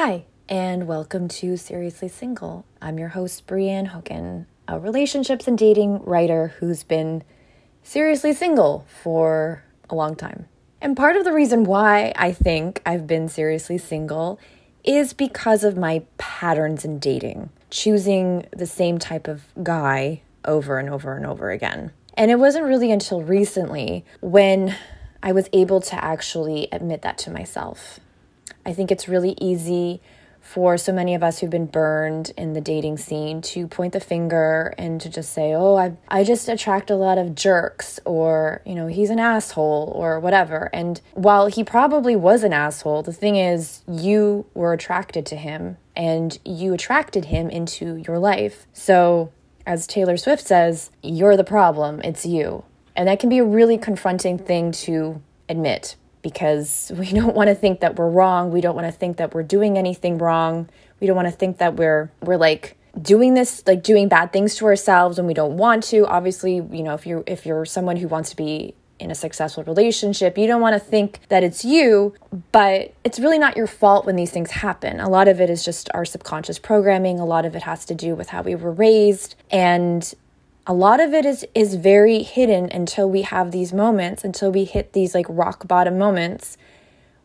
Hi, and welcome to Seriously Single. I'm your host, Brianne Hogan, a relationships and dating writer who's been seriously single for a long time. And part of the reason why I think I've been seriously single is because of my patterns in dating, choosing the same type of guy over and over and over again. And it wasn't really until recently when I was able to actually admit that to myself. I think it's really easy for so many of us who've been burned in the dating scene to point the finger and to just say, oh, I just attract a lot of jerks, or, you know, he's an asshole or whatever. And while he probably was an asshole, the thing is you were attracted to him and you attracted him into your life. So as Taylor Swift says, you're the problem, it's you. And that can be a really confronting thing to admit, because we don't want to think that we're wrong. We don't want to think that we're doing anything wrong. We don't want to think that we're like doing this, like doing bad things to ourselves when we don't want to. Obviously, you know, if you're someone who wants to be in a successful relationship, you don't want to think that it's you, but it's really not your fault when these things happen. A lot of it is just our subconscious programming. A lot of it has to do with how we were raised, and a lot of it is very hidden until we have these moments, until we hit these like rock bottom moments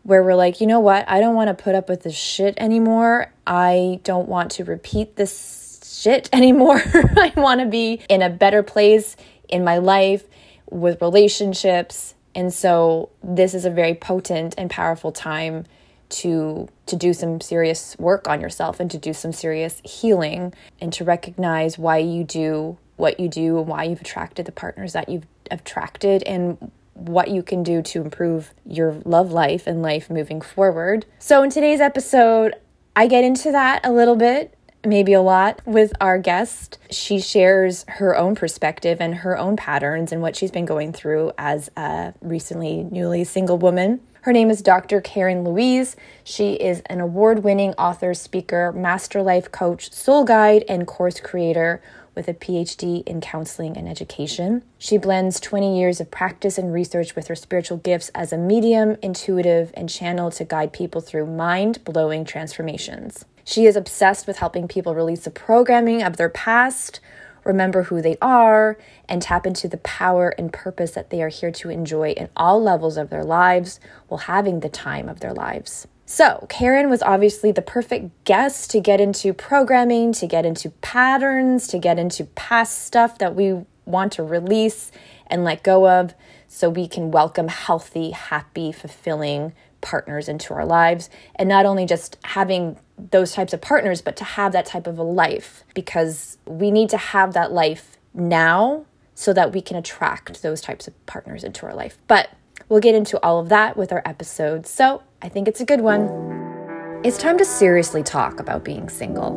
where we're like, you know what? I don't want to put up with this shit anymore. I don't want to repeat this shit anymore. I want to be in a better place in my life with relationships. And so this is a very potent and powerful time to do some serious work on yourself and to do some serious healing and to recognize why you do what you do and why you've attracted the partners that you've attracted and what you can do to improve your love life and life moving forward. So in today's episode, I get into that a little bit, maybe a lot, with our guest. She shares her own perspective and her own patterns and what she's been going through as a recently newly single woman. Her name is Dr. Karin Luise. She is an award-winning author, speaker, master life coach, soul guide, and course creator with a PhD in counseling and education. She blends 20 years of practice and research with her spiritual gifts as a medium, intuitive, and channel to guide people through mind-blowing transformations. She is obsessed with helping people release the programming of their past, remember who they are, and tap into the power and purpose that they are here to enjoy in all levels of their lives while having the time of their lives. So Karin was obviously the perfect guest to get into programming, to get into patterns, to get into past stuff that we want to release and let go of so we can welcome healthy, happy, fulfilling partners into our lives. And not only just having those types of partners, but to have that type of a life, because we need to have that life now so that we can attract those types of partners into our life. But we'll get into all of that with our episode, so I think it's a good one. It's time to seriously talk about being single.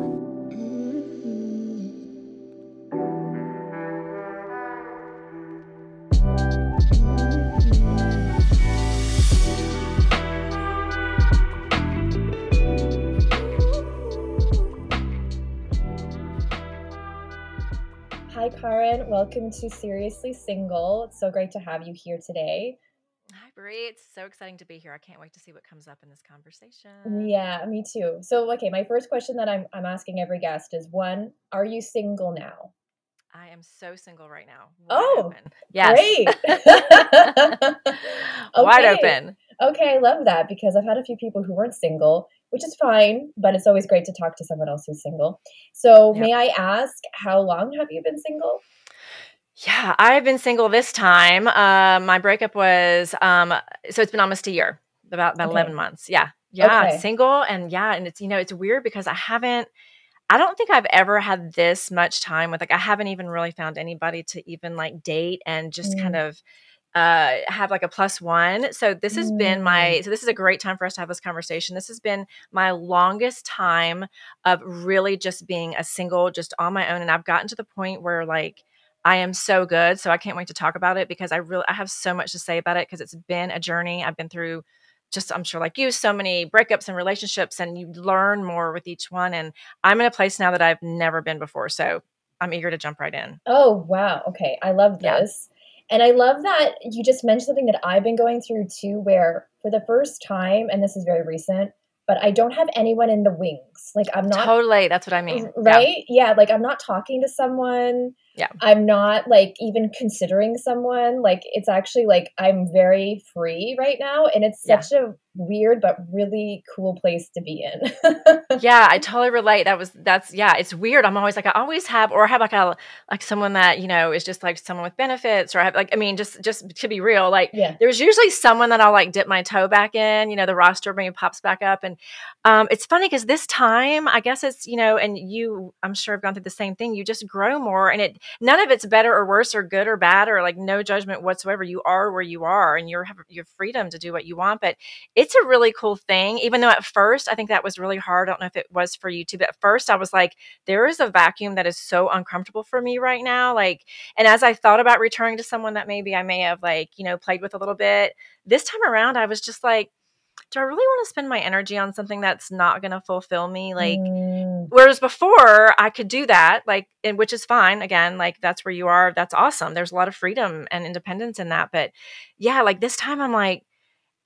Hi, Karin. Welcome to Seriously Single. It's so great to have you here today. Hi, Brie. It's so exciting to be here. I can't wait to see what comes up in this conversation. Yeah, me too. So, okay, my first question that I'm asking every guest is, one, are you single now? I am so single right now. Wide open. Yes. Great. Okay. Wide open. Okay, I love that, because I've had a few people who weren't single, which is fine, but it's always great to talk to someone else who's single. So May I ask, how long have you been single? Yeah, I've been single this time. My breakup was, so it's been almost a year, about 11 months. Yeah, okay. Single. And yeah, and it's, you know, it's weird because I don't think I've ever had this much time with, like, I haven't even really found anybody to even like date and just kind of have like a plus one. So this has been so this is a great time for us to have this conversation. This has been my longest time of really just being a single, just on my own. And I've gotten to the point where, like, I am so good. So I can't wait to talk about it, because I have so much to say about it, because it's been a journey. I've been through, just, I'm sure like you, so many breakups and relationships, and you learn more with each one. And I'm in a place now that I've never been before. So I'm eager to jump right in. Oh, wow. Okay. I love this. Yeah. And I love that you just mentioned something that I've been going through too, where for the first time, and this is very recent, but I don't have anyone in the wings. Like I'm not totally. That's what I mean. Right. Yeah. Like I'm not talking to someone. Yeah. I'm not like even considering someone. Like it's actually like I'm very free right now. And it's such a weird, but really cool place to be in. Yeah. I totally relate. That's it's weird. I'm always like, I always have, or I have like a, like someone that, you know, is just like someone with benefits or I have like, I mean, just to be real, like there's usually someone that I'll like dip my toe back in, you know, the roster maybe pops back up. And it's funny because this time, I guess it's, you know, and you, I'm sure have gone through the same thing. You just grow more and it, none of it's better or worse or good or bad or like no judgment whatsoever. You are where you are and you have your freedom to do what you want. But it's a really cool thing, even though at first I think that was really hard. I don't know if it was for you too, but at first I was like, there is a vacuum that is so uncomfortable for me right now. Like, and as I thought about returning to someone that maybe I may have like, you know, played with a little bit, this time around I was just like, do I really want to spend my energy on something that's not going to fulfill me? Like, whereas before I could do that, like, and which is fine. Again, like that's where you are. That's awesome. There's a lot of freedom and independence in that. But yeah, like this time I'm like,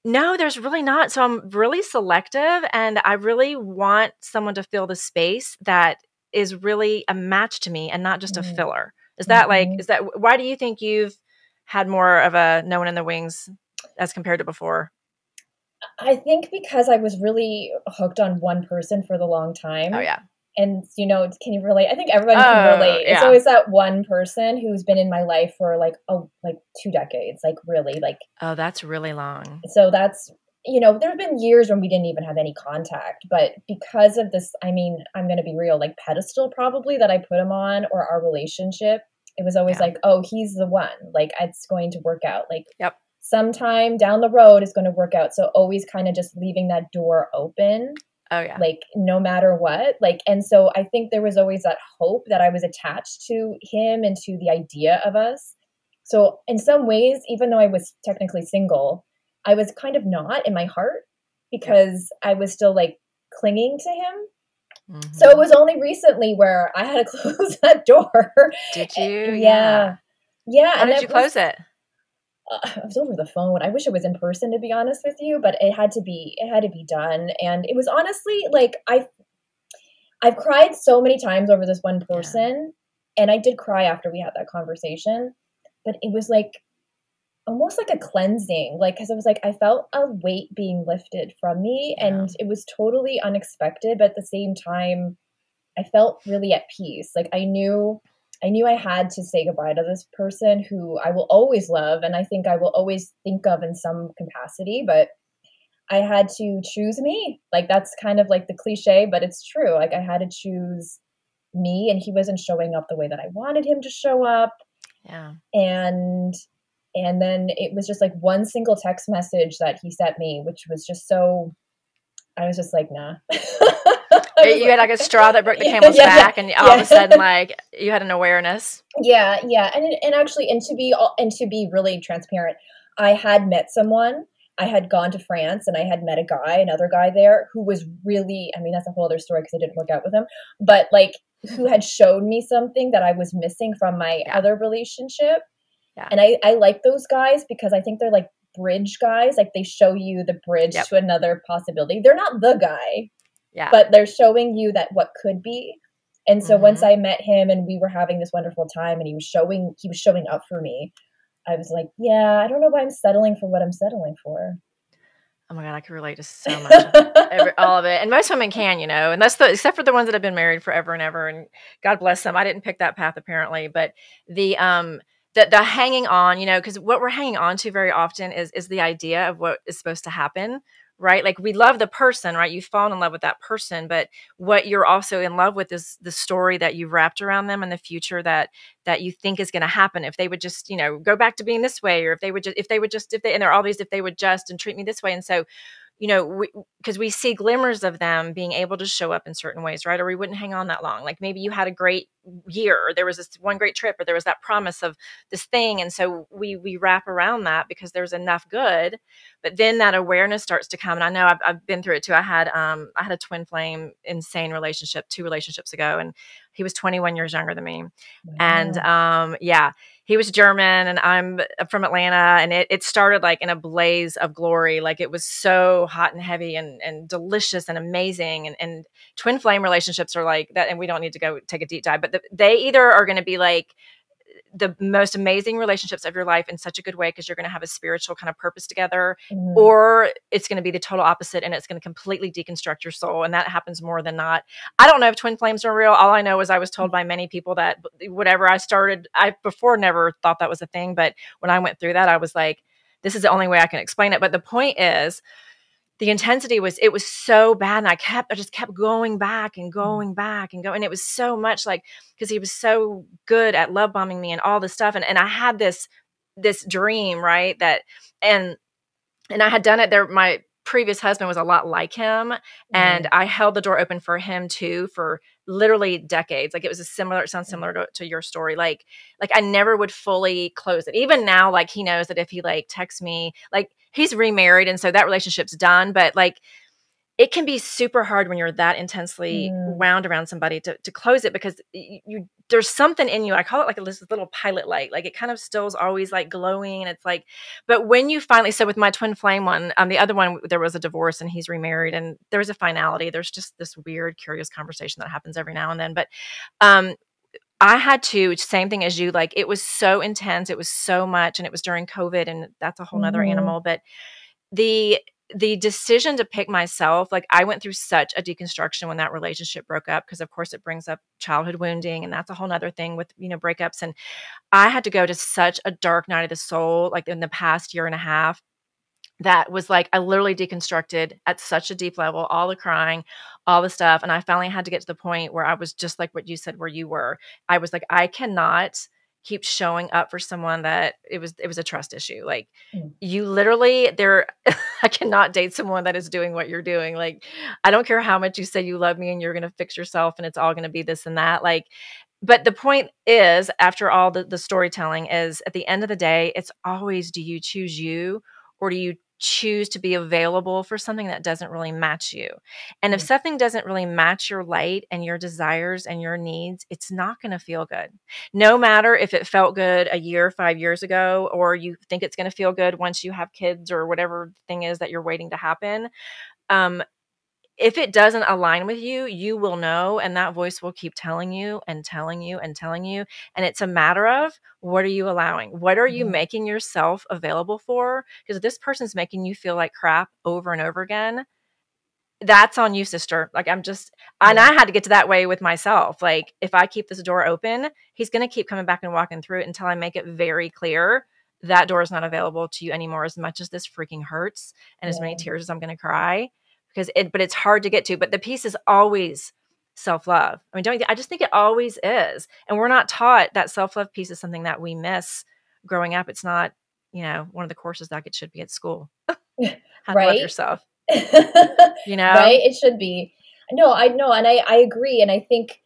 no, there's really not. So I'm really selective and I really want someone to fill the space that is really a match to me and not just a filler. Is that like, is that, why do you think you've had more of a no one in the wings as compared to before? I think because I was really hooked on one person for the long time. Oh, yeah. And, you know, can you relate? I think everyone can relate. Yeah. It's always that one person who's been in my life for like 2 decades, like really like. Oh, that's really long. So that's, you know, there have been years when we didn't even have any contact, but because of this, I mean, I'm going to be real, like pedestal probably that I put him on or our relationship. It was always like, oh, he's the one, like it's going to work out. Like, sometime down the road is going to work out. So always kind of just leaving that door open. Oh yeah. Like no matter what, like, and so I think there was always that hope that I was attached to him and to the idea of us. So in some ways, even though I was technically single, I was kind of not in my heart because I was still like clinging to him. So it was only recently where I had to close that door. Did you? Yeah. How did you close it? I was over the phone. I wish it was in person, to be honest with you, but it had to be done. And it was honestly like, I've cried so many times over this one person. Yeah. And I did cry after we had that conversation, but it was like, almost like a cleansing. Like, cause I was like, I felt a weight being lifted from me and it was totally unexpected. But at the same time, I felt really at peace. Like I knew I had to say goodbye to this person who I will always love and I think I will always think of in some capacity, but I had to choose me. Like that's kind of like the cliche, but it's true. Like I had to choose me and he wasn't showing up the way that I wanted him to show up. Yeah. And then it was just like one single text message that he sent me, which was just so, I was just like, nah. You had like a straw that broke the camel's back and all of a sudden like you had an awareness. Yeah. Yeah. And actually, and to be really transparent, I had met someone, I had gone to France and I had met another guy there who was really, I mean, that's a whole other story because I didn't work out with him, but like who had shown me something that I was missing from my other relationship. Yeah. And I like those guys because I think they're like bridge guys. Like they show you the bridge to another possibility. They're not the guy. Yeah. But they're showing you that what could be. And so once I met him and we were having this wonderful time and he was showing up for me, I was like, yeah, I don't know why I'm settling for what I'm settling for. Oh my God, I can relate to so much, all of it. And most women can, you know, and that's except for the ones that have been married forever and ever. And God bless them. I didn't pick that path apparently, but the hanging on, you know, because what we're hanging on to very often is the idea of what is supposed to happen. Right? Like we love the person, right? You've fallen in love with that person, but what you're also in love with is the story that you've wrapped around them and the future that you think is going to happen. If they would just, you know, go back to being this way, or if they would just, and treat me this way. And so, you know, because we see glimmers of them being able to show up in certain ways, right? Or we wouldn't hang on that long. Like maybe you had a great year, or there was this one great trip, or there was that promise of this thing. And so we wrap around that because there's enough good, but then that awareness starts to come. And I know I've been through it too. I had a twin flame, insane relationship 2 relationships ago, and he was 21 years younger than me. Wow. And, yeah, he was German and I'm from Atlanta, and it started like in a blaze of glory. Like it was so hot and heavy and delicious and amazing. And twin flame relationships are like that. And we don't need to go take a deep dive, but they either are going to be like the most amazing relationships of your life in such a good way, because you're going to have a spiritual kind of purpose together, mm-hmm. or it's going to be the total opposite, and it's going to completely deconstruct your soul. And that happens more than not. I don't know if twin flames are real. All I know is I was told by many people that whatever I started, I before never thought that was a thing. But when I went through that, I was like, this is the only way I can explain it. But the point is, the intensity was, it was so bad. And I just kept going back and going back and going. And it was so much like, cause he was so good at love bombing me and all this stuff. And I had this dream, right. That, and I had done it there. My previous husband was a lot like him, and I held the door open for him too, for literally decades. Like it was it sounds similar to your story. Like I never would fully close it. Even now, like he knows that if he like texts me, like he's remarried, and so that relationship's done. But like, it can be super hard when you're that intensely wound around somebody to close it, because there's something in you. I call it like this little pilot light. Like it kind of still's always like glowing, and it's like, but when you finally, so with my twin flame one, the other one, there was a divorce and he's remarried, and there was a finality. There's just this weird, curious conversation that happens every now and then. But, I had to, same thing as you, like it was so intense. It was so much, and it was during COVID, and that's a whole nother animal. But the decision to pick myself, like I went through such a deconstruction when that relationship broke up, because of course it brings up childhood wounding, and that's a whole nother thing with, you know, breakups. And I had to go to such a dark night of the soul, like in the past year and a half, that was like, I literally deconstructed at such a deep level, all the crying, all the stuff. And I finally had to get to the point where I was just like what you said, where you were, I was like, I cannot keep showing up for someone that it was a trust issue. Like you literally there, I cannot date someone that is doing what you're doing. Like, I don't care how much you say you love me and you're going to fix yourself and it's all going to be this and that. Like, but the point is, after all the storytelling is, at the end of the day, it's always, do you choose you, or do you choose to be available for something that doesn't really match you? And if something doesn't really match your light and your desires and your needs, it's not going to feel good. No matter if it felt good a year, 5 years ago, or you think it's going to feel good once you have kids or whatever thing is that you're waiting to happen. If it doesn't align with you, you will know. And that voice will keep telling you and telling you and telling you. And it's a matter of, what are you allowing? What are you making yourself available for? Because if this person's making you feel like crap over and over again, that's on you, sister. Like I'm just, and I had to get to that way with myself. Like if I keep this door open, he's going to keep coming back and walking through it until I make it very clear that door is not available to you anymore, as much as this freaking hurts and as many tears as I'm going to cry. But it's hard to get to. But the piece is always self-love. I mean, I just think it always is. And we're not taught that self-love piece is something that we miss growing up. It's not, you know, one of the courses that it should be at school. How to love yourself. You know? Right? It should be. No, I know. And I agree. And I think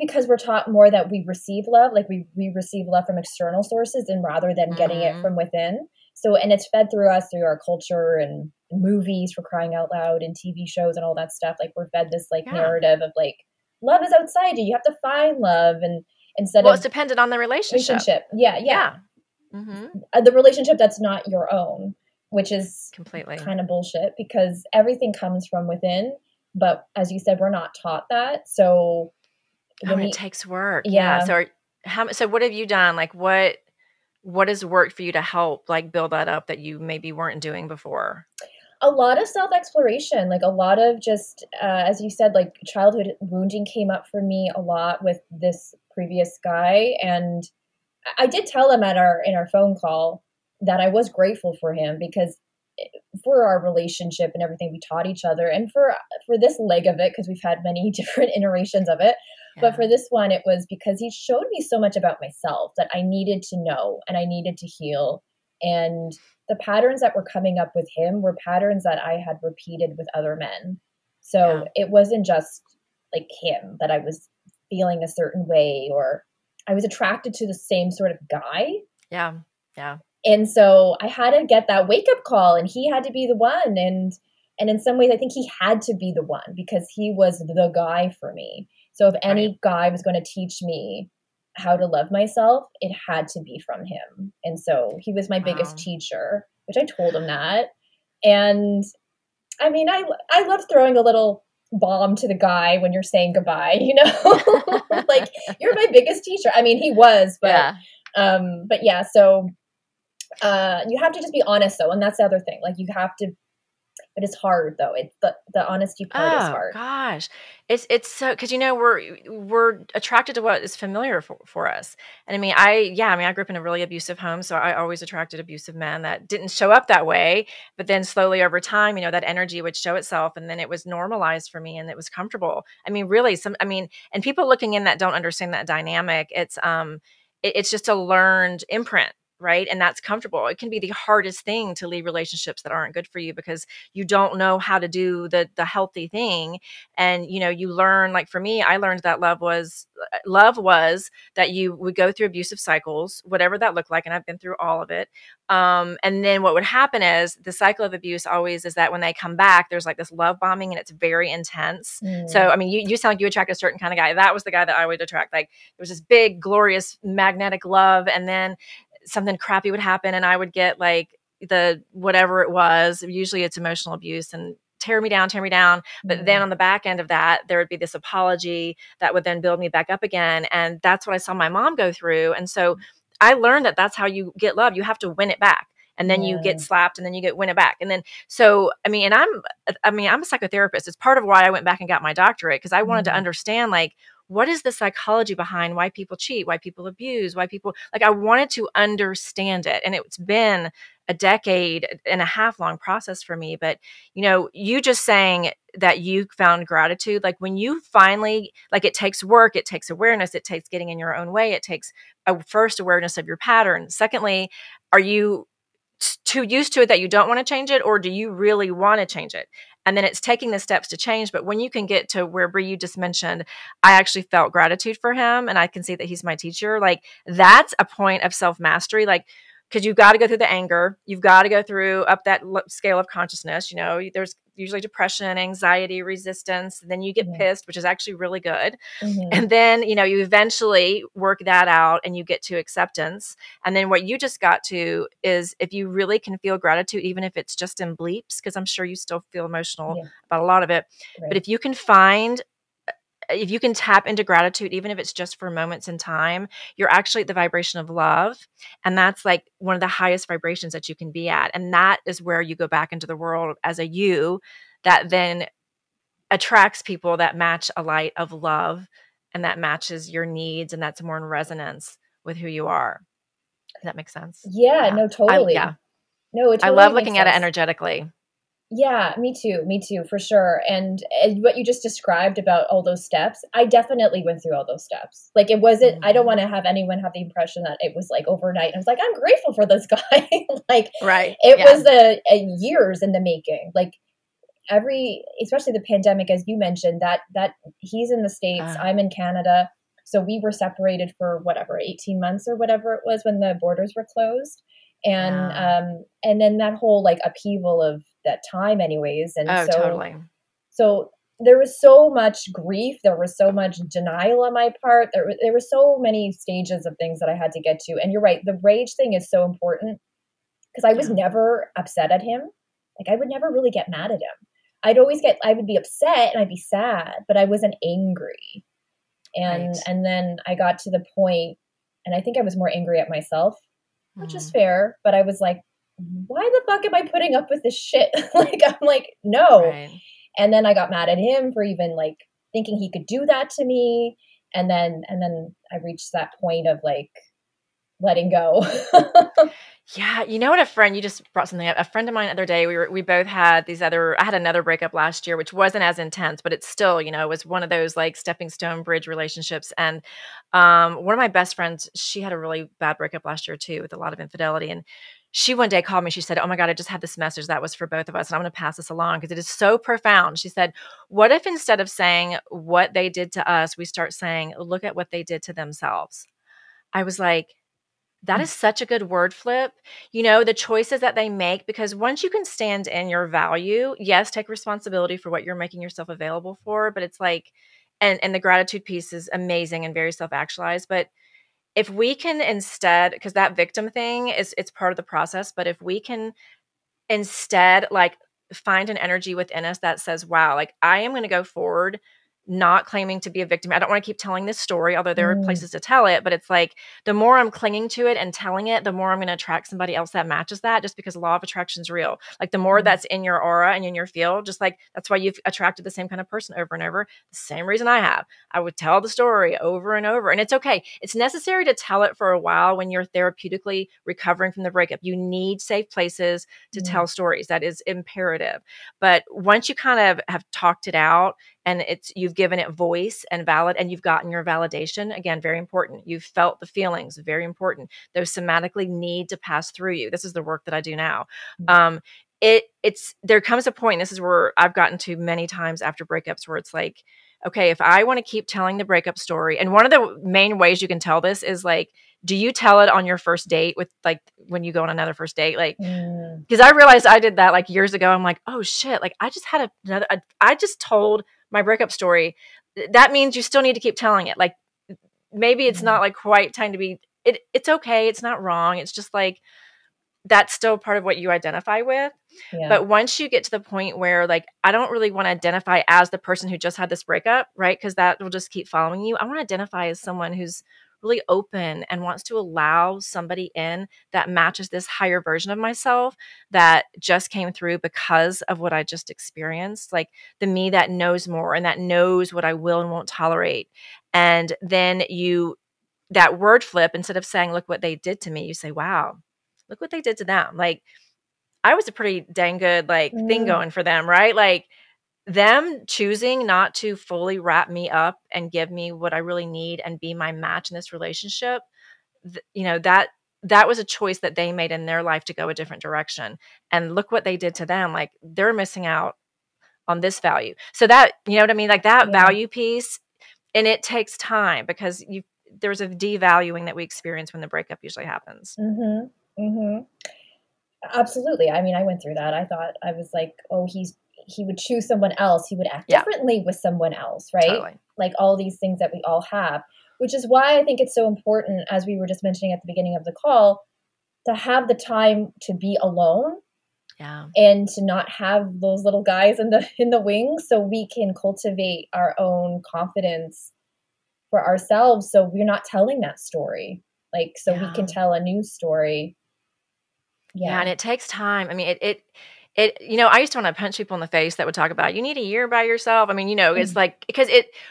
because we're taught more that we receive love, like we receive love from external sources, and rather than getting it from within. So, and it's fed through us, through our culture and movies, for crying out loud, and TV shows and all that stuff. Like we're fed this like narrative of like, love is outside you. You have to find love. And instead it's dependent on the relationship. Yeah. The relationship that's not your own, which is completely kind of bullshit, because everything comes from within. But as you said, we're not taught that. So it takes work. Yeah. So so what have you done? Like what has worked for you to help like build that up, that you maybe weren't doing before? A lot of self-exploration, like a lot of just, as you said, like childhood wounding came up for me a lot with this previous guy. And I did tell him in our phone call that I was grateful for him, because for our relationship and everything we taught each other, and for this leg of it, because we've had many different iterations of it. Yeah. But for this one, it was because he showed me so much about myself that I needed to know and I needed to heal. And the patterns that were coming up with him were patterns that I had repeated with other men. So it wasn't just like him that I was feeling a certain way, or I was attracted to the same sort of guy. Yeah. Yeah. And so I had to get that wake up call, and he had to be the one. And in some ways, I think he had to be the one because he was the guy for me. So if any guy was going to teach me how to love myself, it had to be from him. And so he was my biggest teacher, which I told him that. And I mean, I love throwing a little bomb to the guy when you're saying goodbye, you know, like, you're my biggest teacher. I mean, he was, but, so you have to just be honest though. And that's the other thing. Like you have to, but it's hard though. It's the honesty part is hard. Gosh. It's so, cause you know, we're attracted to what is familiar for us. And I mean, I grew up in a really abusive home. So I always attracted abusive men that didn't show up that way, but then slowly over time, you know, that energy would show itself, and then it was normalized for me and it was comfortable. I mean, really and people looking in that don't understand that dynamic. It's just a learned imprint. Right. And that's comfortable. It can be the hardest thing to leave relationships that aren't good for you because you don't know how to do the healthy thing. And, you know, you learn, like for me, I learned that love was that you would go through abusive cycles, whatever that looked like. And I've been through all of it. And then what would happen is the cycle of abuse always is that when they come back, there's like this love bombing and it's very intense. Mm. So, I mean, you sound like you attract a certain kind of guy. That was the guy that I would attract. Like there was this big, glorious, magnetic love. And then something crappy would happen and I would get like the, whatever it was, usually it's emotional abuse and tear me down. But then on the back end of that, there would be this apology that would then build me back up again. And that's what I saw my mom go through. And so I learned that that's how you get love. You have to win it back. And then you get slapped and then you get win it back. And then, so, I mean, and I'm a psychotherapist. It's part of why I went back and got my doctorate. Cause I wanted to understand like, what is the psychology behind why people cheat, why people abuse, why people, like I wanted to understand it. And it's been a decade and a half long process for me. But, you know, you just saying that you found gratitude, like when you finally, like it takes work, it takes awareness, it takes getting in your own way. It takes a first awareness of your pattern. Secondly, are you too used to it that you don't want to change it, or do you really want to change it? And then it's taking the steps to change. But when you can get to where Bri, you just mentioned, I actually felt gratitude for him and I can see that he's my teacher. Like that's a point of self-mastery. Like, cause you've got to go through the anger. You've got to go through up that scale of consciousness. You know, there's usually depression, anxiety, resistance. And then you get pissed, which is actually really good. Mm-hmm. And then, you know, you eventually work that out and you get to acceptance. And then what you just got to is if you really can feel gratitude, even if it's just in bleeps, cause I'm sure you still feel emotional about a lot of it. Right. But if you can tap into gratitude, even if it's just for moments in time, you're actually at the vibration of love. And that's like one of the highest vibrations that you can be at. And that is where you go back into the world as a you that then attracts people that match a light of love and that matches your needs. And that's more in resonance with who you are. Does that make sense? Yeah, yeah. No, totally. No, it totally I love looking at it energetically. Yeah, me too, for sure. And what you just described about all those steps, I definitely went through all those steps. Like it wasn't, I don't want to have anyone have the impression that it was like overnight. And I was like, I'm grateful for this guy. Like it was a years in the making. Like especially the pandemic, as you mentioned, that he's in the States, I'm in Canada. So we were separated for 18 months or whatever it was when the borders were closed. And, and then that whole like upheaval of that time anyways. And so there was so much grief. There was so much denial on my part. There were so many stages of things that I had to get to. And you're right. The rage thing is so important because I was never upset at him. Like I would never really get mad at him. I would be upset and I'd be sad, but I wasn't angry. And then I got to the point, and I think I was more angry at myself, which is fair, but I was like, why the fuck am I putting up with this shit? Like, I'm like, no. Right. And then I got mad at him for even like thinking he could do that to me. And then I reached that point of like letting go. Yeah. You know what, you just brought something up. A friend of mine the other day, we both had I had another breakup last year, which wasn't as intense, but it's still, you know, it was one of those like stepping stone bridge relationships. And, one of my best friends, she had a really bad breakup last year too, with a lot of infidelity. And she one day called me. She said, oh my God, I just had this message that was for both of us. And I'm going to pass this along because it is so profound. She said, what if instead of saying what they did to us, we start saying, look at what they did to themselves? I was like, that is such a good word flip. You know, the choices that they make, because once you can stand in your value, yes, take responsibility for what you're making yourself available for, but it's like, and the gratitude piece is amazing and very self-actualized. But if we can instead, because that victim thing is, it's part of the process, but if we can instead like find an energy within us that says, wow, like I am going to go forward, not claiming to be a victim. I don't want to keep telling this story, although there are places to tell it, but it's like the more I'm clinging to it and telling it, the more I'm going to attract somebody else that matches that, just because the law of attraction is real. Like the more that's in your aura and in your field, just like that's why you've attracted the same kind of person over and over. The same reason I have. I would tell the story over and over, and it's okay. It's necessary to tell it for a while when you're therapeutically recovering from the breakup. You need safe places to tell stories. That is imperative. But once you kind of have talked it out, and it's, you've given it voice and valid, and you've gotten your validation. Again, very important. You've felt the feelings, very important. Those somatically need to pass through you. This is the work that I do now. There comes a point, this is where I've gotten to many times after breakups where it's like, okay, if I want to keep telling the breakup story, and one of the main ways you can tell this is like, do you tell it on your first date with like when you go on another first date? Like, because I realized I did that like years ago. I'm like, oh shit. Like I just had I just told my breakup story. That means you still need to keep telling it. Like maybe it's not like quite time to be, it's okay. It's not wrong. It's just like, that's still part of what you identify with. Yeah. But once you get to the point where like, I don't really want to identify as the person who just had this breakup, right? Cause that will just keep following you. I want to identify as someone who's really open and wants to allow somebody in that matches this higher version of myself that just came through because of what I just experienced, like the me that knows more and that knows what I will and won't tolerate. And then that word flip, instead of saying, look what they did to me, you say, wow, look what they did to them. Like I was a pretty dang good like thing going for them, right? Like them choosing not to fully wrap me up and give me what I really need and be my match in this relationship, you know, that was a choice that they made in their life to go a different direction. And look what they did to them. Like they're missing out on this value. So that, you know what I mean? Like that value piece, and it takes time because there's a devaluing that we experience when the breakup usually happens. Mm-hmm. Mm-hmm. Absolutely. I mean, I went through that. I thought I was like, oh, he would choose someone else. He would act differently with someone else, right? Totally. Like all these things that we all have, which is why I think it's so important, as we were just mentioning at the beginning of the call, to have the time to be alone and to not have those little guys in the wings, so we can cultivate our own confidence for ourselves. So we're not telling that story. Like, so we can tell a new story. Yeah. And it takes time. I mean, it, you know, I used to want to punch people in the face that would talk about, you need a year by yourself. I mean, you know, it's like, because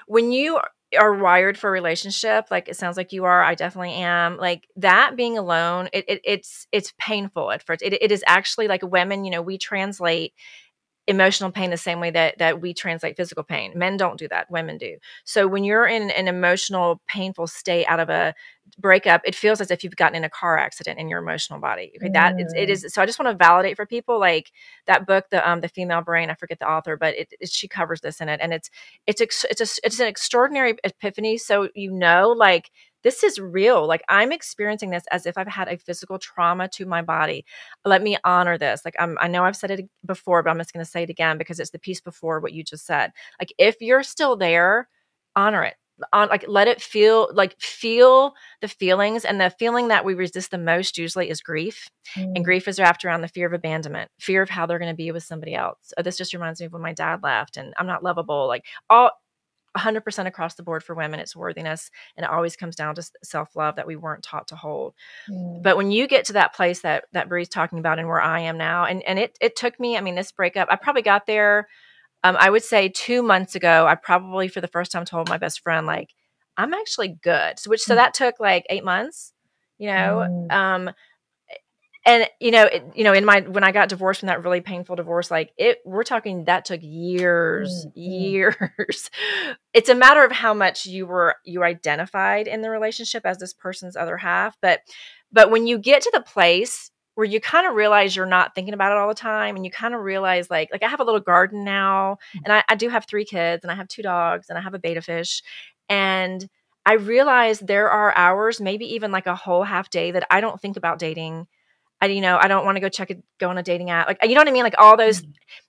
when you are wired for a relationship, like it sounds like you are, I definitely am, like that being alone, it's painful at first. It is actually like women, you know, we translate emotional pain the same way that we translate physical pain. Men don't do that. Women do. So when you're in an emotional, painful state out of a breakup, it feels as if you've gotten in a car accident in your emotional body. Okay, it is. So I just want to validate for people, like that book, the Female Brain. I forget the author, but she covers this in it, and it's an extraordinary epiphany. So you know, like this is real. Like I'm experiencing this as if I've had a physical trauma to my body. Let me honor this. Like I know I've said it before, but I'm just going to say it again because it's the piece before what you just said. Like if you're still there, honor it. Like let it feel, like feel the feelings, and the feeling that we resist the most usually is grief. And grief is wrapped around the fear of abandonment, fear of how they're going to be with somebody else. Oh, this just reminds me of when my dad left and I'm not lovable. Like 100% across the board for women, it's worthiness. And it always comes down to self-love that we weren't taught to hold. But when you get to that place that Bree's talking about and where I am now, and it took me, I mean, this breakup, I probably got there, I would say 2 months ago, I probably for the first time told my best friend, like, I'm actually good. So that took like 8 months, you know? And you know, when I got divorced from that really painful divorce, like we're talking, that took years, years. It's a matter of how much you identified in the relationship as this person's other half. But when you get to the place where you kind of realize you're not thinking about it all the time. And you kind of realize like I have a little garden now, and I do have 3 kids, and I have 2 dogs, and I have a betta fish. And I realize there are hours, maybe even like a whole half day, that I don't think about dating. I don't want to go on a dating app. Like, you know what I mean? Like all those,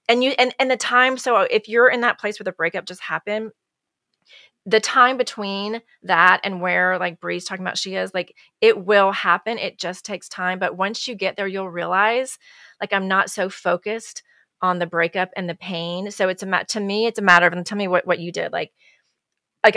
and the time. So if you're in that place where the breakup just happened, the time between that and where like Bree's talking about she is, like it will happen. It just takes time. But once you get there, you'll realize like I'm not so focused on the breakup and the pain. So it's to me, it's a matter of, and tell me what you did. Like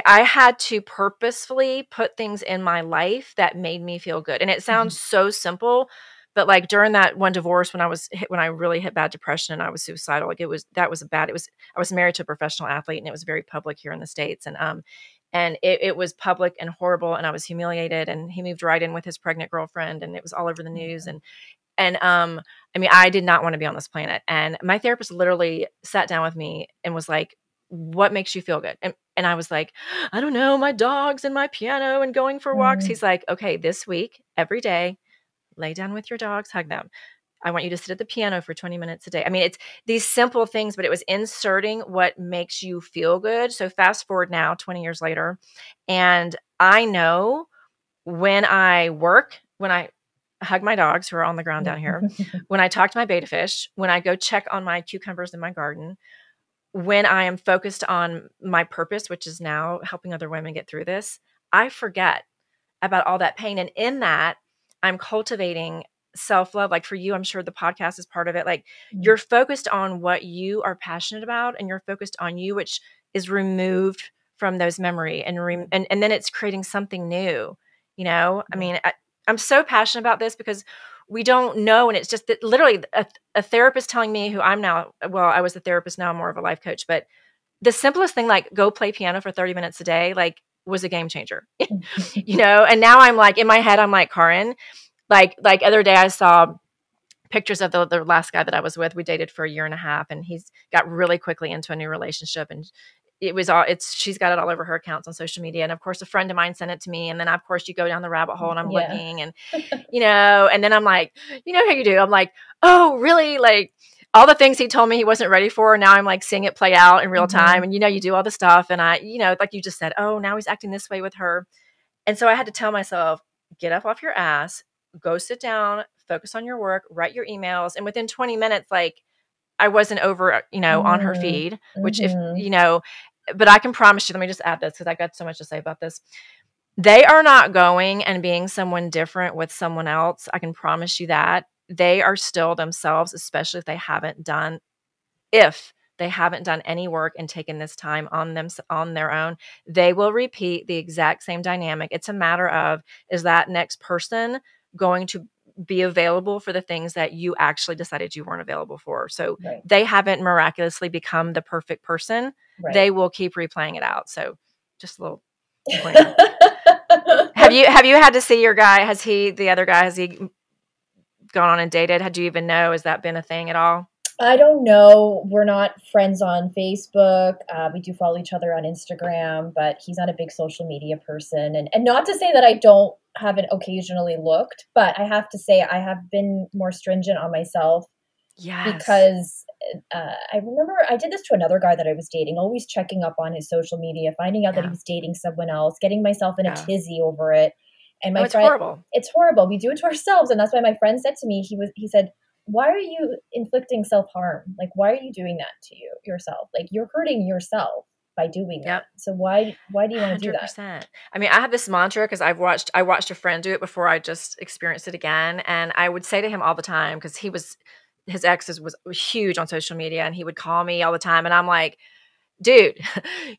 I had to purposefully put things in my life that made me feel good. And it sounds so simple, but like during that one divorce, when I really hit bad depression and I was suicidal, like I was married to a professional athlete, and it was very public here in the States. And it was public and horrible, and I was humiliated, and he moved right in with his pregnant girlfriend, and it was all over the news. And I mean, I did not want to be on this planet. And my therapist literally sat down with me and was like, what makes you feel good? And I was like, I don't know, my dogs and my piano and going for walks. He's like, okay, this week, every day, lay down with your dogs, hug them. I want you to sit at the piano for 20 minutes a day. I mean, it's these simple things, but it was inserting what makes you feel good. So fast forward now, 20 years later, and I know when I work, when I hug my dogs who are on the ground down here, when I talk to my betta fish, when I go check on my cucumbers in my garden, when I am focused on my purpose, which is now helping other women get through this, I forget about all that pain. And in that, I'm cultivating self-love. Like for you, I'm sure the podcast is part of it. Like you're focused on what you are passionate about, and you're focused on you, which is removed from those memory and then it's creating something new, you know? I mean, I'm so passionate about this because we don't know. And it's just that literally a therapist telling me who I'm now, well, I was a therapist, now I'm more of a life coach, but the simplest thing, like go play piano for 30 minutes a day, like was a game changer, you know? And now I'm like, in my head, I'm like, Karin, like other day I saw pictures of the last guy that I was with. We dated for a year and a half, and he's got really quickly into a new relationship, and she's got it all over her accounts on social media. And of course a friend of mine sent it to me. And then of course you go down the rabbit hole, and I'm looking, and you know, and then I'm like, you know how you do. I'm like, oh really? Like all the things he told me he wasn't ready for. Now I'm like seeing it play out in real time. And you know, you do all the stuff. And I, you know, like you just said, oh, now he's acting this way with her. And so I had to tell myself, get up off your ass, go sit down, focus on your work, write your emails. And within 20 minutes, like I wasn't over, you know, on her feed, which if, you know, but I can promise you, let me just add this because I've got so much to say about this. They are not going and being someone different with someone else. I can promise you that. They are still themselves, especially if they haven't done any work and taken this time on their own. They will repeat the exact same dynamic. It's a matter of, is that next person going to be available for the things that you actually decided you weren't available for? So they haven't miraculously become the perfect person. Right. They will keep replaying it out. So just a little point. Have you had to see your guy? Has the other guy gone on and dated? Had you even know? Has that been a thing at all? I don't know. We're not friends on Facebook. We do follow each other on Instagram, but he's not a big social media person. And not to say that I don't haven't occasionally looked, but I have to say I have been more stringent on myself. Yes. Because I remember I did this to another guy that I was dating, always checking up on his social media, finding out that he was dating someone else, getting myself in a tizzy over it. And my friend, horrible. It's horrible. We do it to ourselves. And that's why my friend said to me, he said, why are you inflicting self-harm? Like, why are you doing that to yourself? Like you're hurting yourself by doing that. So why do you want to do that? I mean, I have this mantra because I watched a friend do it before I just experienced it again. And I would say to him all the time, because his ex was huge on social media, and he would call me all the time. And I'm like, dude,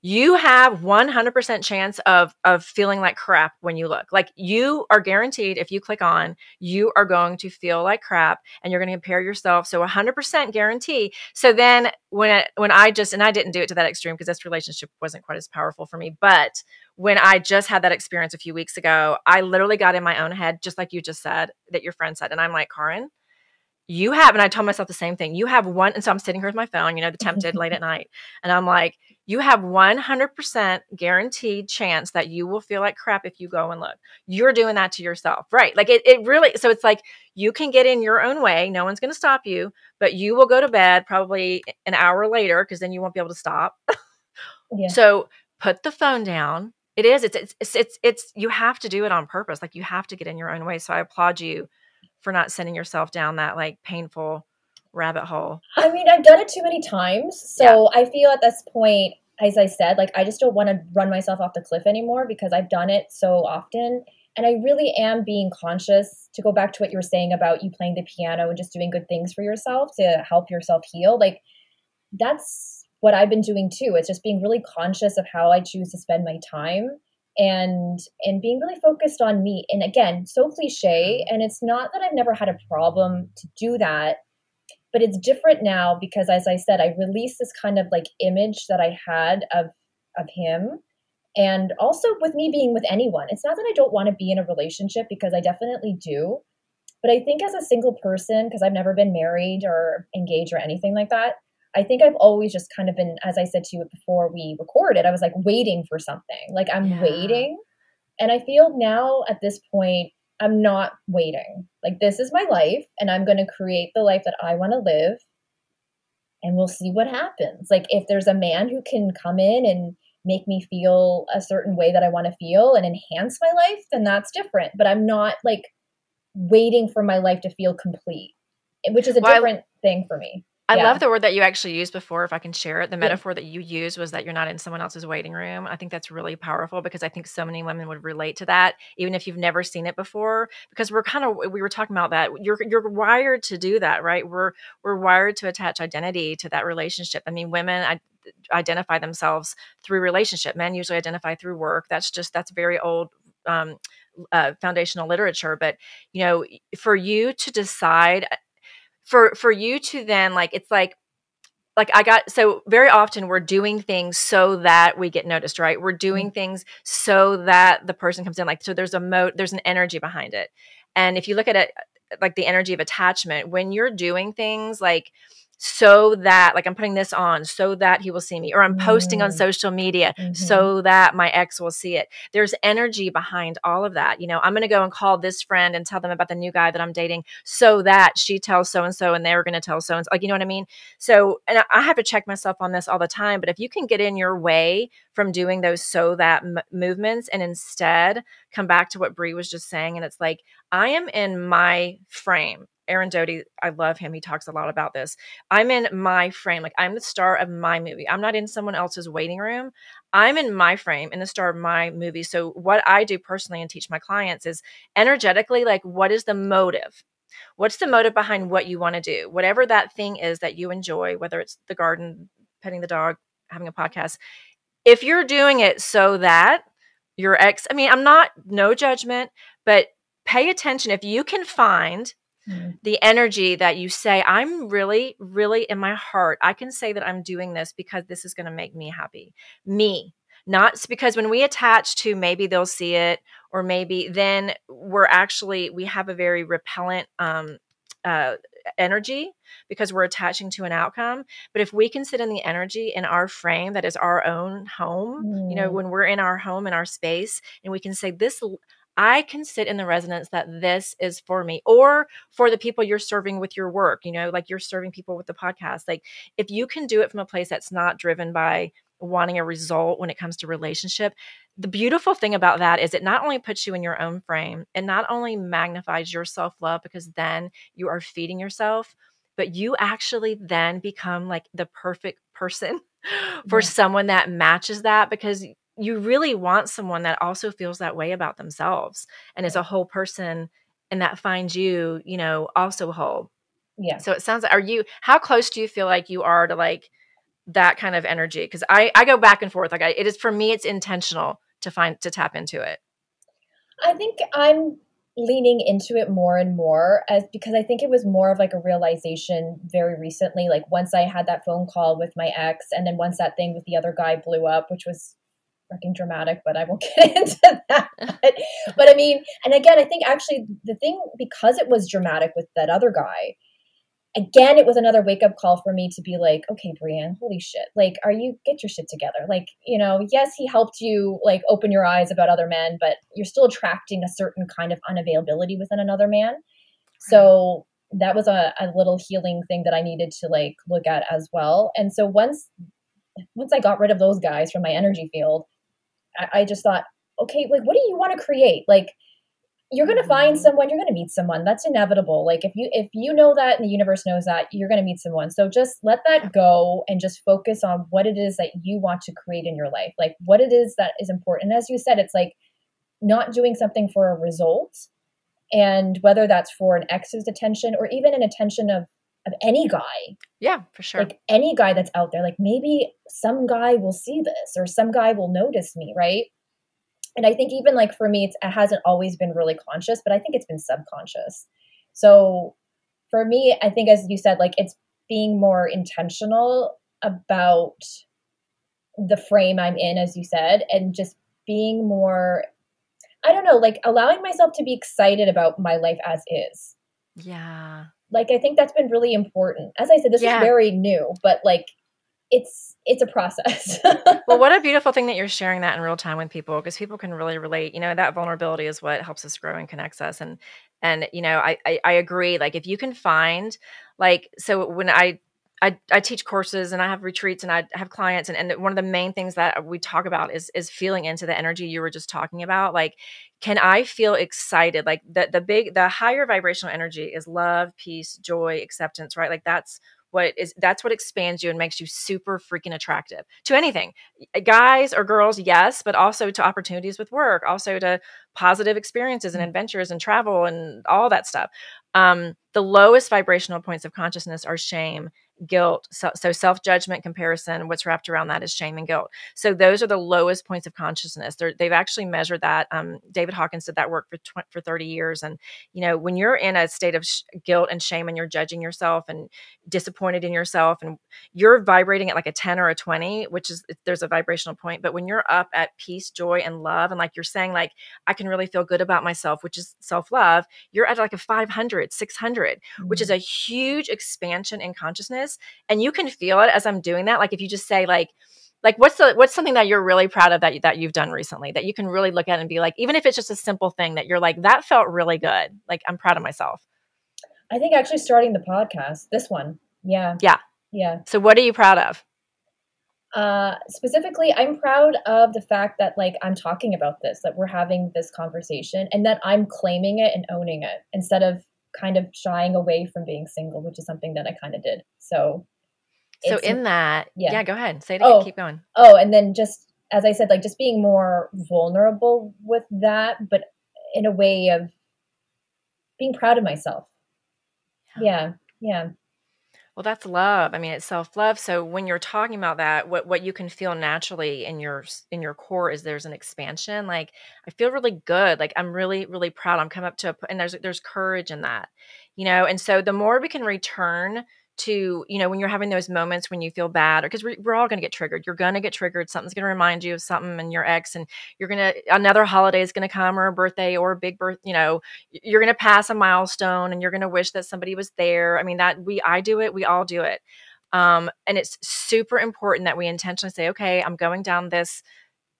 you have 100% chance of feeling like crap when you look. Like you are guaranteed, if you click on, you are going to feel like crap, and you're going to compare yourself. So 100% guarantee. So then when I didn't do it to that extreme because this relationship wasn't quite as powerful for me. But when I just had that experience a few weeks ago, I literally got in my own head, just like you just said, that your friend said. And I'm like, Karin, you have, and I tell myself the same thing, you have one. And so I'm sitting here with my phone, you know, the tempted late at night. And I'm like, you have 100% guaranteed chance that you will feel like crap if you go and look. You're doing that to yourself, right? Like it really, so it's like you can get in your own way. No one's going to stop you, but you will go to bed probably an hour later because then you won't be able to stop. Yeah. So put the phone down. It is, it's, you have to do it on purpose. Like you have to get in your own way. So I applaud you for not sending yourself down that like painful rabbit hole. I mean, I've done it too many times. So yeah. I feel at this point, as I said, like I just don't want to run myself off the cliff anymore because I've done it so often. And I really am being conscious, to go back to what you were saying about you playing the piano and just doing good things for yourself to help yourself heal. Like that's what I've been doing too. It's just being really conscious of how I choose to spend my time and being really focused on me. And again, so cliche. And it's not that I've never had a problem to do that, but it's different now because, as I said, I released this kind of like image that I had of him. And also with me being with anyone, it's not that I don't want to be in a relationship, because I definitely do. But I think as a single person, because I've never been married or engaged or anything like that, I think I've always just kind of been, as I said to you before we recorded, I was like waiting for something. Like I'm waiting. And I feel now at this point, I'm not waiting. Like this is my life and I'm going to create the life that I want to live. And we'll see what happens. Like if there's a man who can come in and make me feel a certain way that I want to feel and enhance my life, then that's different. But I'm not like waiting for my life to feel complete, which is a different thing for me. I love the word that you actually used before, if I can share it. The metaphor that you used was that you're not in someone else's waiting room. I think that's really powerful because I think so many women would relate to that, even if you've never seen it before, because we were talking about that. You're wired to do that, right? We're wired to attach identity to that relationship. I mean, women identify themselves through relationship. Men usually identify through work. That's very old, foundational literature. But, you know, for you to decide, for you to then like, it's like I got, so very often we're doing things so that we get noticed, right? We're doing things so that the person comes in, like, so there's an energy behind it. And if you look at it, like the energy of attachment, when you're doing things like, so that like I'm putting this on so that he will see me, or I'm posting on social media so that my ex will see it. There's energy behind all of that. You know, I'm going to go and call this friend and tell them about the new guy that I'm dating so that she tells so-and-so and they're going to tell so-and-so, like, you know what I mean? So, and I have to check myself on this all the time, but if you can get in your way from doing those so that movements and instead come back to what Bree was just saying. And it's like, I am in my frame. Aaron Doty, I love him. He talks a lot about this. I'm in my frame. Like I'm the star of my movie. I'm not in someone else's waiting room. I'm in my frame and the star of my movie. So what I do personally and teach my clients is energetically, like, what is the motive? What's the motive behind what you want to do? Whatever that thing is that you enjoy, whether it's the garden, petting the dog, having a podcast, if you're doing it so that your ex, I mean, I'm not, no judgment, but pay attention. If you can find the energy that you say, I'm really, really in my heart, I can say that I'm doing this because this is going to make me happy. Me, not because when we attach to maybe they'll see it, or maybe then we have a very repellent energy because we're attaching to an outcome. But if we can sit in the energy in our frame, that is our own home, you know, when we're in our home, in our space, and we can say this, I can sit in the resonance that this is for me, or for the people you're serving with your work, you know, like you're serving people with the podcast. Like if you can do it from a place that's not driven by wanting a result when it comes to relationship, the beautiful thing about that is it not only puts you in your own frame, it not only magnifies your self-love because then you are feeding yourself, but you actually then become like the perfect person for someone that matches that, because you really want someone that also feels that way about themselves and is a whole person and that finds you, you know, also whole. Yeah. So it sounds like, how close do you feel like you are to like that kind of energy? Cause I go back and forth. Like it is, for me, it's intentional to tap into it. I think I'm leaning into it more and more because I think it was more of like a realization very recently. Like once I had that phone call with my ex, and then once that thing with the other guy blew up, which was freaking dramatic, but I won't get into that. But I mean, and again, I think actually the thing, because it was dramatic with that other guy, again, it was another wake-up call for me to be like, okay, Brianne, holy shit. Like, get your shit together. Like, you know, yes, he helped you like open your eyes about other men, but you're still attracting a certain kind of unavailability within another man. So that was a little healing thing that I needed to like look at as well. And so once I got rid of those guys from my energy field, I just thought, okay, like, what do you want to create? Like, you're going to find someone, you're going to meet someone. That's inevitable. Like if you know that and the universe knows that, you're going to meet someone. So just let that go and just focus on what it is that you want to create in your life. Like what it is that is important. And as you said, it's like not doing something for a result. And whether that's for an ex's attention or even an attention of any guy. Yeah, for sure. Like any guy that's out there, like maybe some guy will see this or some guy will notice me. Right. And I think even like for me, it hasn't always been really conscious, but I think it's been subconscious. So for me, I think as you said, like it's being more intentional about the frame I'm in, as you said, and just being more, I don't know, like allowing myself to be excited about my life as is. Yeah. Like, I think that's been really important. As I said, this is very new, but like, it's a process. Well, what a beautiful thing that you're sharing that in real time with people, because people can really relate. You know, that vulnerability is what helps us grow and connects us. And you know, I agree. Like if you can find like, so when I teach courses and I have retreats and I have clients, and one of the main things that we talk about is feeling into the energy you were just talking about. Like, can I feel excited? Like the higher vibrational energy is love, peace, joy, acceptance, right? Like that's what expands you and makes you super freaking attractive to anything, guys or girls, yes, but also to opportunities with work, also to positive experiences and adventures and travel and all that stuff. The lowest vibrational points of consciousness are shame, guilt. So self-judgment, comparison, what's wrapped around that is shame and guilt. So those are the lowest points of consciousness. They've actually measured that. David Hawkins did that work for 30 years. And, you know, when you're in a state of guilt and shame and you're judging yourself and disappointed in yourself and you're vibrating at like a 10 or a 20, which is, there's a vibrational point. But when you're up at peace, joy, and love, and like you're saying, like, I can really feel good about myself, which is self-love, you're at like a 500, 600, which is a huge expansion in consciousness. And you can feel it as I'm doing that. Like if you just say like what's something that you're really proud of that you've done recently that you can really look at and be like, even if it's just a simple thing that you're like, that felt really good. Like I'm proud of myself. I think actually starting the podcast, this one. Yeah. Yeah. Yeah. So what are you proud of? Specifically, I'm proud of the fact that like I'm talking about this, that we're having this conversation and that I'm claiming it and owning it instead of kind of shying away from being single, which is something that I kind of did. So in that, yeah, go ahead. Say it again, keep going. Oh, and then just, as I said, like just being more vulnerable with that, but in a way of being proud of myself. Yeah. Yeah. Well, that's love. I mean, it's self-love. So when you're talking about that, what you can feel naturally in your core is there's an expansion. Like I feel really good. Like I'm really, really proud. I'm coming up to and there's courage in that, you know? And so the more we can return to, you know, when you're having those moments when you feel bad, or because we're all going to get triggered. You're going to get triggered. Something's going to remind you of something and your ex, and you're going to, another holiday is going to come, or a birthday or a big birth, you know, you're going to pass a milestone and you're going to wish that somebody was there. I mean, I do it, we all do it. And it's super important that we intentionally say, okay, I'm going down this,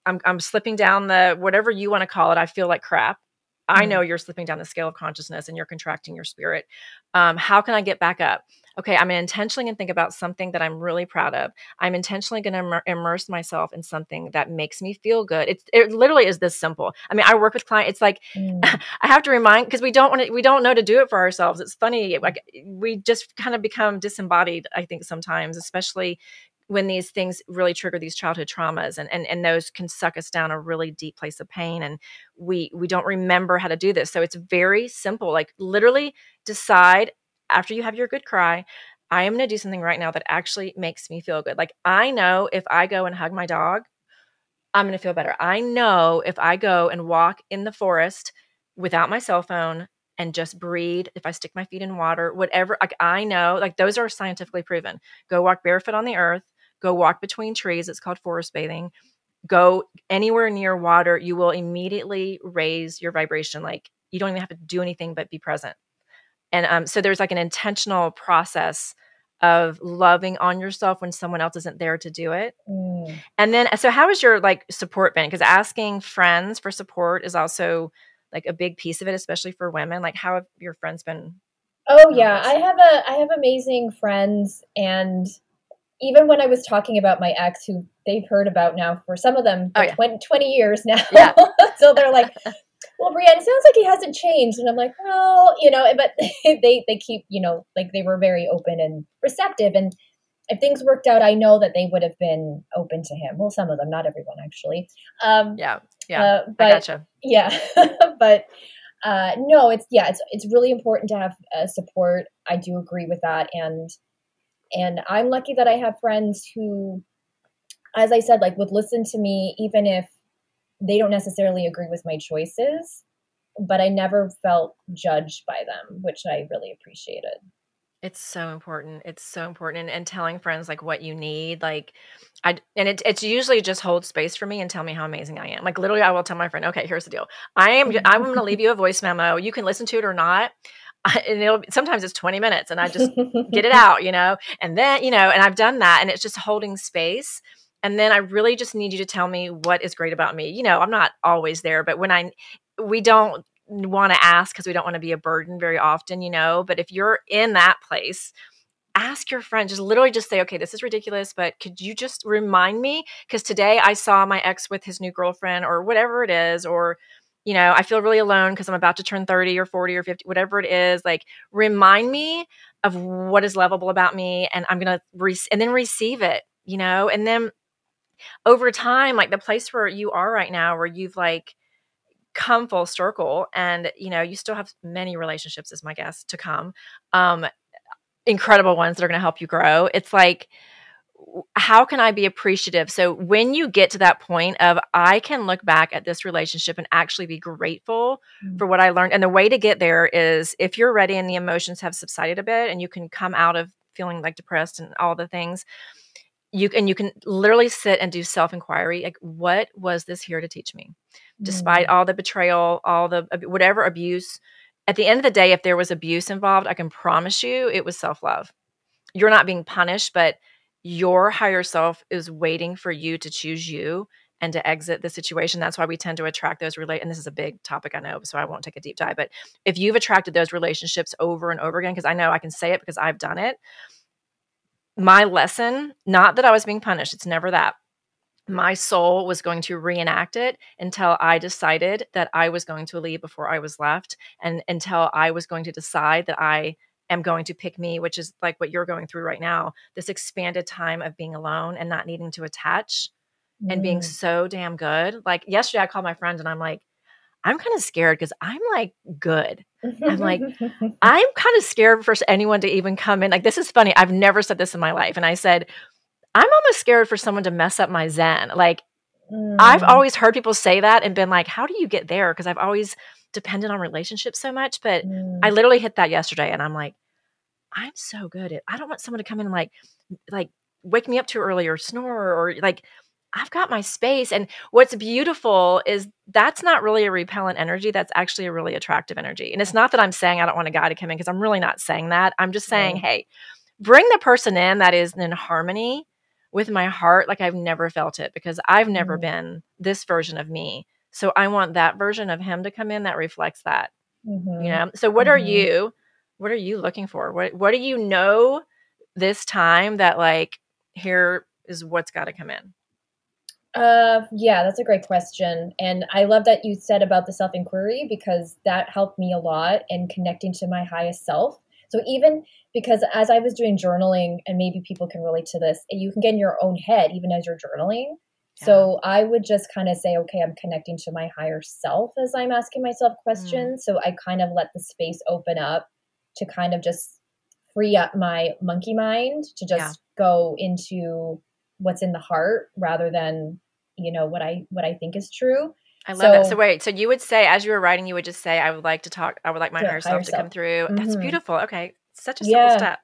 I'm slipping down the, whatever you want to call it. I feel like crap. I know you're slipping down the scale of consciousness and you're contracting your spirit. How can I get back up? Okay, I'm intentionally going to think about something that I'm really proud of. I'm intentionally going to immerse myself in something that makes me feel good. It literally is this simple. I mean, I work with clients. It's like I have to remind, because we don't know to do it for ourselves. It's funny, like we just kind of become disembodied, I think, sometimes, especially when these things really trigger these childhood traumas, and those can suck us down a really deep place of pain. And we don't remember how to do this. So it's very simple. Like literally decide after you have your good cry, I am going to do something right now that actually makes me feel good. Like I know if I go and hug my dog, I'm going to feel better. I know if I go and walk in the forest without my cell phone and just breathe, if I stick my feet in water, whatever, like I know, like those are scientifically proven. Go walk barefoot on the earth. Go walk between trees. It's called forest bathing. Go anywhere near water. You will immediately raise your vibration. Like you don't even have to do anything but be present. And so there's like an intentional process of loving on yourself when someone else isn't there to do it. Mm. And then, so how has your like support been? Because asking friends for support is also like a big piece of it, especially for women. Like how have your friends been? Oh yeah. I have amazing friends. And even when I was talking about my ex, who they've heard about now for some of them, for 20 years now. Yeah. So they're like, well, Brianne, it sounds like he hasn't changed. And I'm like, well, you know, but they keep, you know, like they were very open and receptive. And if things worked out, I know that they would have been open to him. Well, some of them, not everyone actually. But, I gotcha. Yeah. But no, it's really important to have support. I do agree with that. And I'm lucky that I have friends who, as I said, like would listen to me, even if they don't necessarily agree with my choices, but I never felt judged by them, which I really appreciated. It's so important. It's so important. And telling friends like what you need, like it's usually just hold space for me and tell me how amazing I am. Like literally I will tell my friend, okay, here's the deal. I'm going to leave you a voice memo. You can listen to it or not. And sometimes it's 20 minutes and I just get it out, you know, and then, you know, and I've done that and it's just holding space. And then I really just need you to tell me what is great about me. You know, I'm not always there, but when we don't want to ask because we don't want to be a burden very often, you know, but if you're in that place, ask your friend, just literally just say, okay, this is ridiculous, but could you just remind me? Because today I saw my ex with his new girlfriend or whatever it is, or, you know, I feel really alone because I'm about to turn 30 or 40 or 50, whatever it is, like remind me of what is lovable about me. And I'm going to and then receive it, you know, and then over time, like the place where you are right now, where you've like come full circle and, you know, you still have many relationships as my guess to come, incredible ones that are going to help you grow. It's like, how can I be appreciative? So when you get to that point of, I can look back at this relationship and actually be grateful for what I learned. And the way to get there is if you're ready and the emotions have subsided a bit and you can come out of feeling like depressed and all the things, you can literally sit and do self-inquiry. Like, what was this here to teach me? Despite all the betrayal, all the whatever abuse, at the end of the day, if there was abuse involved, I can promise you it was self-love. You're not being punished, but your higher self is waiting for you to choose you and to exit the situation. That's why we tend to attract those and this is a big topic, I know, so I won't take a deep dive. But if you've attracted those relationships over and over again, because I know I can say it because I've done it, my lesson, not that I was being punished, it's never that. My soul was going to reenact it until I decided that I was going to leave before I was left, and until I was going to decide that I am going to pick me, which is like what you're going through right now, this expanded time of being alone and not needing to attach and being so damn good. Like yesterday I called my friend and I'm like, I'm kind of scared because I'm like good. I'm like, I'm kind of scared for anyone to even come in. Like, this is funny. I've never said this in my life. And I said, I'm almost scared for someone to mess up my Zen. Like I've always heard people say that and been like, how do you get there? Because I've always depended on relationships so much. But I literally hit that yesterday and I'm like, I'm so good at, I don't want someone to come in and like wake me up too early or snore or like, I've got my space. And what's beautiful is that's not really a repellent energy. That's actually a really attractive energy. And it's not that I'm saying I don't want a guy to come in, because I'm really not saying that. I'm just saying, hey, bring the person in that is in harmony with my heart. Like I've never felt it, because I've never been this version of me. So I want that version of him to come in that reflects that, you know? So what are you looking for? What do you know this time that like, here is what's got to come in? Yeah, that's a great question. And I love that you said about the self-inquiry, because that helped me a lot in connecting to my highest self. So even because as I was doing journaling, and maybe people can relate to this, you can get in your own head even as you're journaling. Yeah. So I would just kind of say, okay, I'm connecting to my higher self as I'm asking myself questions. So I kind of let the space open up to kind of just free up my monkey mind to just go into what's in the heart rather than, you know, what I think is true. I love that. So wait, so you would say, as you were writing, you would just say, I would like my higher self to come through. That's beautiful. Okay. Such a simple step.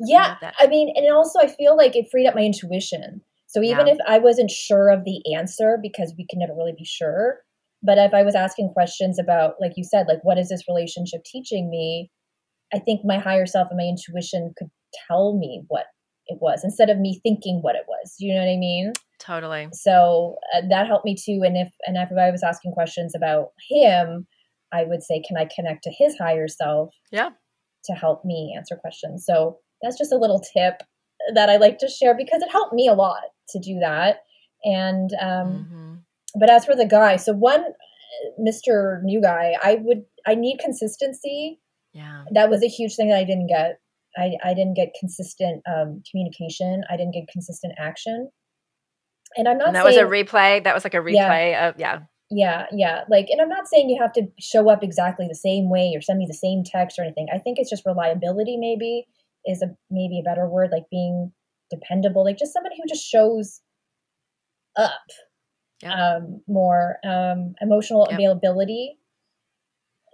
Yeah. I mean, and also I feel like it freed up my intuition. So even if I wasn't sure of the answer, because we can never really be sure, but if I was asking questions about, like you said, like, what is this relationship teaching me? I think my higher self and my intuition could tell me what it was instead of me thinking what it was. You know what I mean? Totally. So that helped me too. And if everybody was asking questions about him, I would say, can I connect to his higher self? Yeah. To help me answer questions. So that's just a little tip that I like to share because it helped me a lot to do that. And, but as for the guy, so one, Mr. New Guy, I need consistency. Yeah. That was a huge thing that I didn't get. I didn't get consistent communication. I didn't get consistent action. And I'm not and that saying, was a replay. That was like a replay of, yeah. Like, and I'm not saying you have to show up exactly the same way or send me the same text or anything. I think it's just reliability maybe is maybe a better word, like being dependable, like just somebody who just shows up more. Emotional availability.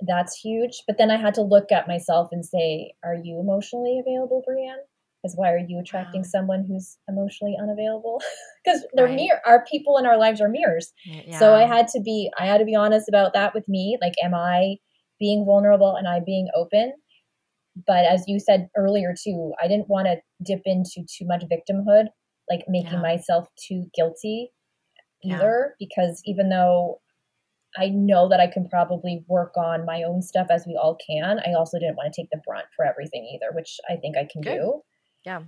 That's huge. But then I had to look at myself and say, are you emotionally available, Brianne? Because why are you attracting someone who's emotionally unavailable? Because our people in our lives are mirrors. Yeah. So I had to be honest about that with me. Like, am I being vulnerable and I being open? But as you said earlier too, I didn't want to dip into too much victimhood, like making myself too guilty either, because even though I know that I can probably work on my own stuff as we all can, I also didn't want to take the brunt for everything either, which I think I can do. Yeah.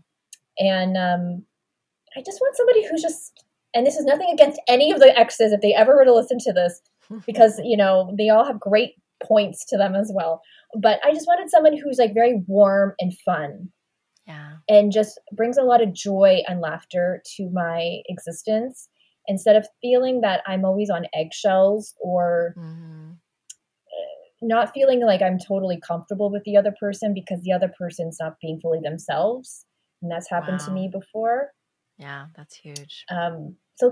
And I just want somebody who's just, and this is nothing against any of the exes if they ever were to listen to this, because, you know, they all have great points to them as well. But I just wanted someone who's like very warm and fun. Yeah. And just brings a lot of joy and laughter to my existence. Instead of feeling that I'm always on eggshells or not feeling like I'm totally comfortable with the other person because the other person's not being fully themselves. And that's happened to me before. Yeah, that's huge. So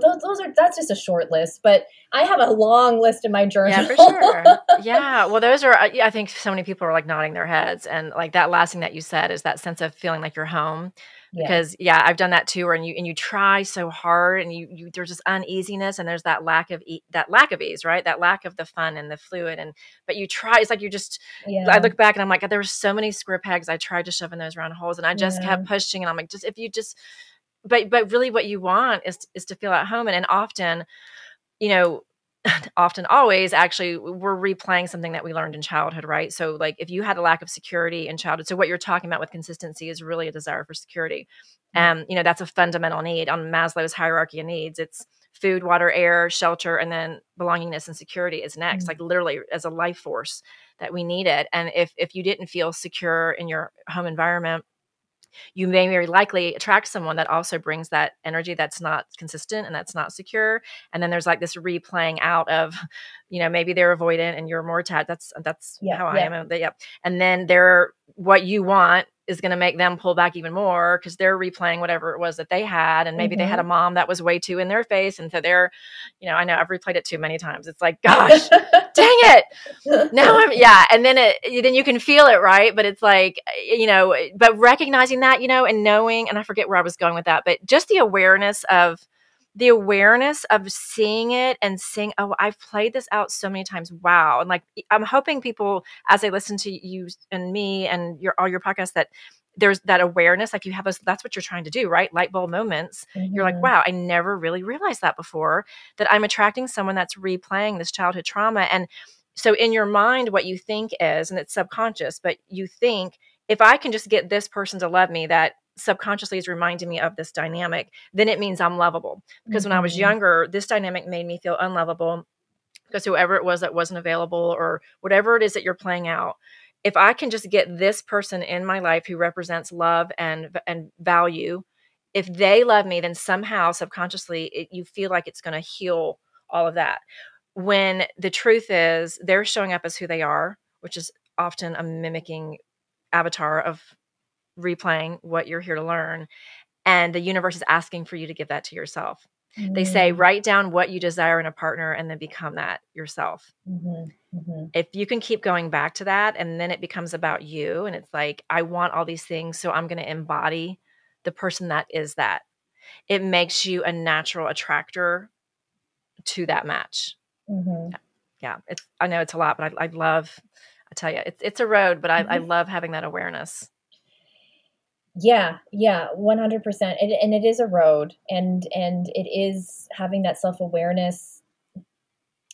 that's just a short list, but I have a long list in my journal. Yeah, for sure. Yeah. Well, those are, I think so many people are like nodding their heads. And like that last thing that you said is that sense of feeling like you're home. Because I've done that too, and you try so hard, and you there's this uneasiness, and there's that lack of ease, right? That lack of the fun and the fluid, but you try. It's like you just. Yeah. I look back and I'm like, God, there were so many square pegs I tried to shove in those round holes, and I just kept pushing, and I'm like, just if you just, but really, what you want is to feel at home, and often, you know. Often always actually we're replaying something that we learned in childhood, right? So like if you had a lack of security in childhood, so what you're talking about with consistency is really a desire for security. You know, that's a fundamental need on Maslow's hierarchy of needs. It's food, water, air, shelter, and then belongingness and security is next, like literally as a life force that we need it. And if you didn't feel secure in your home environment, you may very likely attract someone that also brings that energy that's not consistent and that's not secure. And then there's like this replaying out of, you know, maybe they're avoidant and you're more attached. That's how I am. And then what you want is going to make them pull back even more because they're replaying whatever it was that they had. And maybe they had a mom that was way too in their face. And so they're, you know, I know I've replayed it too many times. It's like, gosh, dang it. Now I'm, And then then you can feel it. Right. But it's like, you know, but recognizing that, you know, and knowing, and I forget where I was going with that, but just the awareness of seeing it and seeing, oh, I've played this out so many times. Wow. And like, I'm hoping people, as they listen to you and me and all your podcasts, that there's that awareness, like you have that's what you're trying to do, right? Light bulb moments. You're like, wow, I never really realized that before, that I'm attracting someone that's replaying this childhood trauma. And so in your mind, what you think is, and it's subconscious, but you think, if I can just get this person to love me, that subconsciously is reminding me of this dynamic, then it means I'm lovable. Because when I was younger, this dynamic made me feel unlovable because whoever it was that wasn't available or whatever it is that you're playing out, if I can just get this person in my life who represents love and value, if they love me, then somehow subconsciously you feel like it's going to heal all of that. When the truth is they're showing up as who they are, which is often a mimicking avatar of replaying what you're here to learn. And the universe is asking for you to give that to yourself. They say, write down what you desire in a partner and then become that yourself. If you can keep going back to that, and then it becomes about you. And it's like, I want all these things, so I'm going to embody the person that is that. It makes you a natural attractor to that match. Yeah. I know it's a lot, but I love I tell you, it's a road, but I love having that awareness. Yeah, 100%. And it is a road, and it is having that self-awareness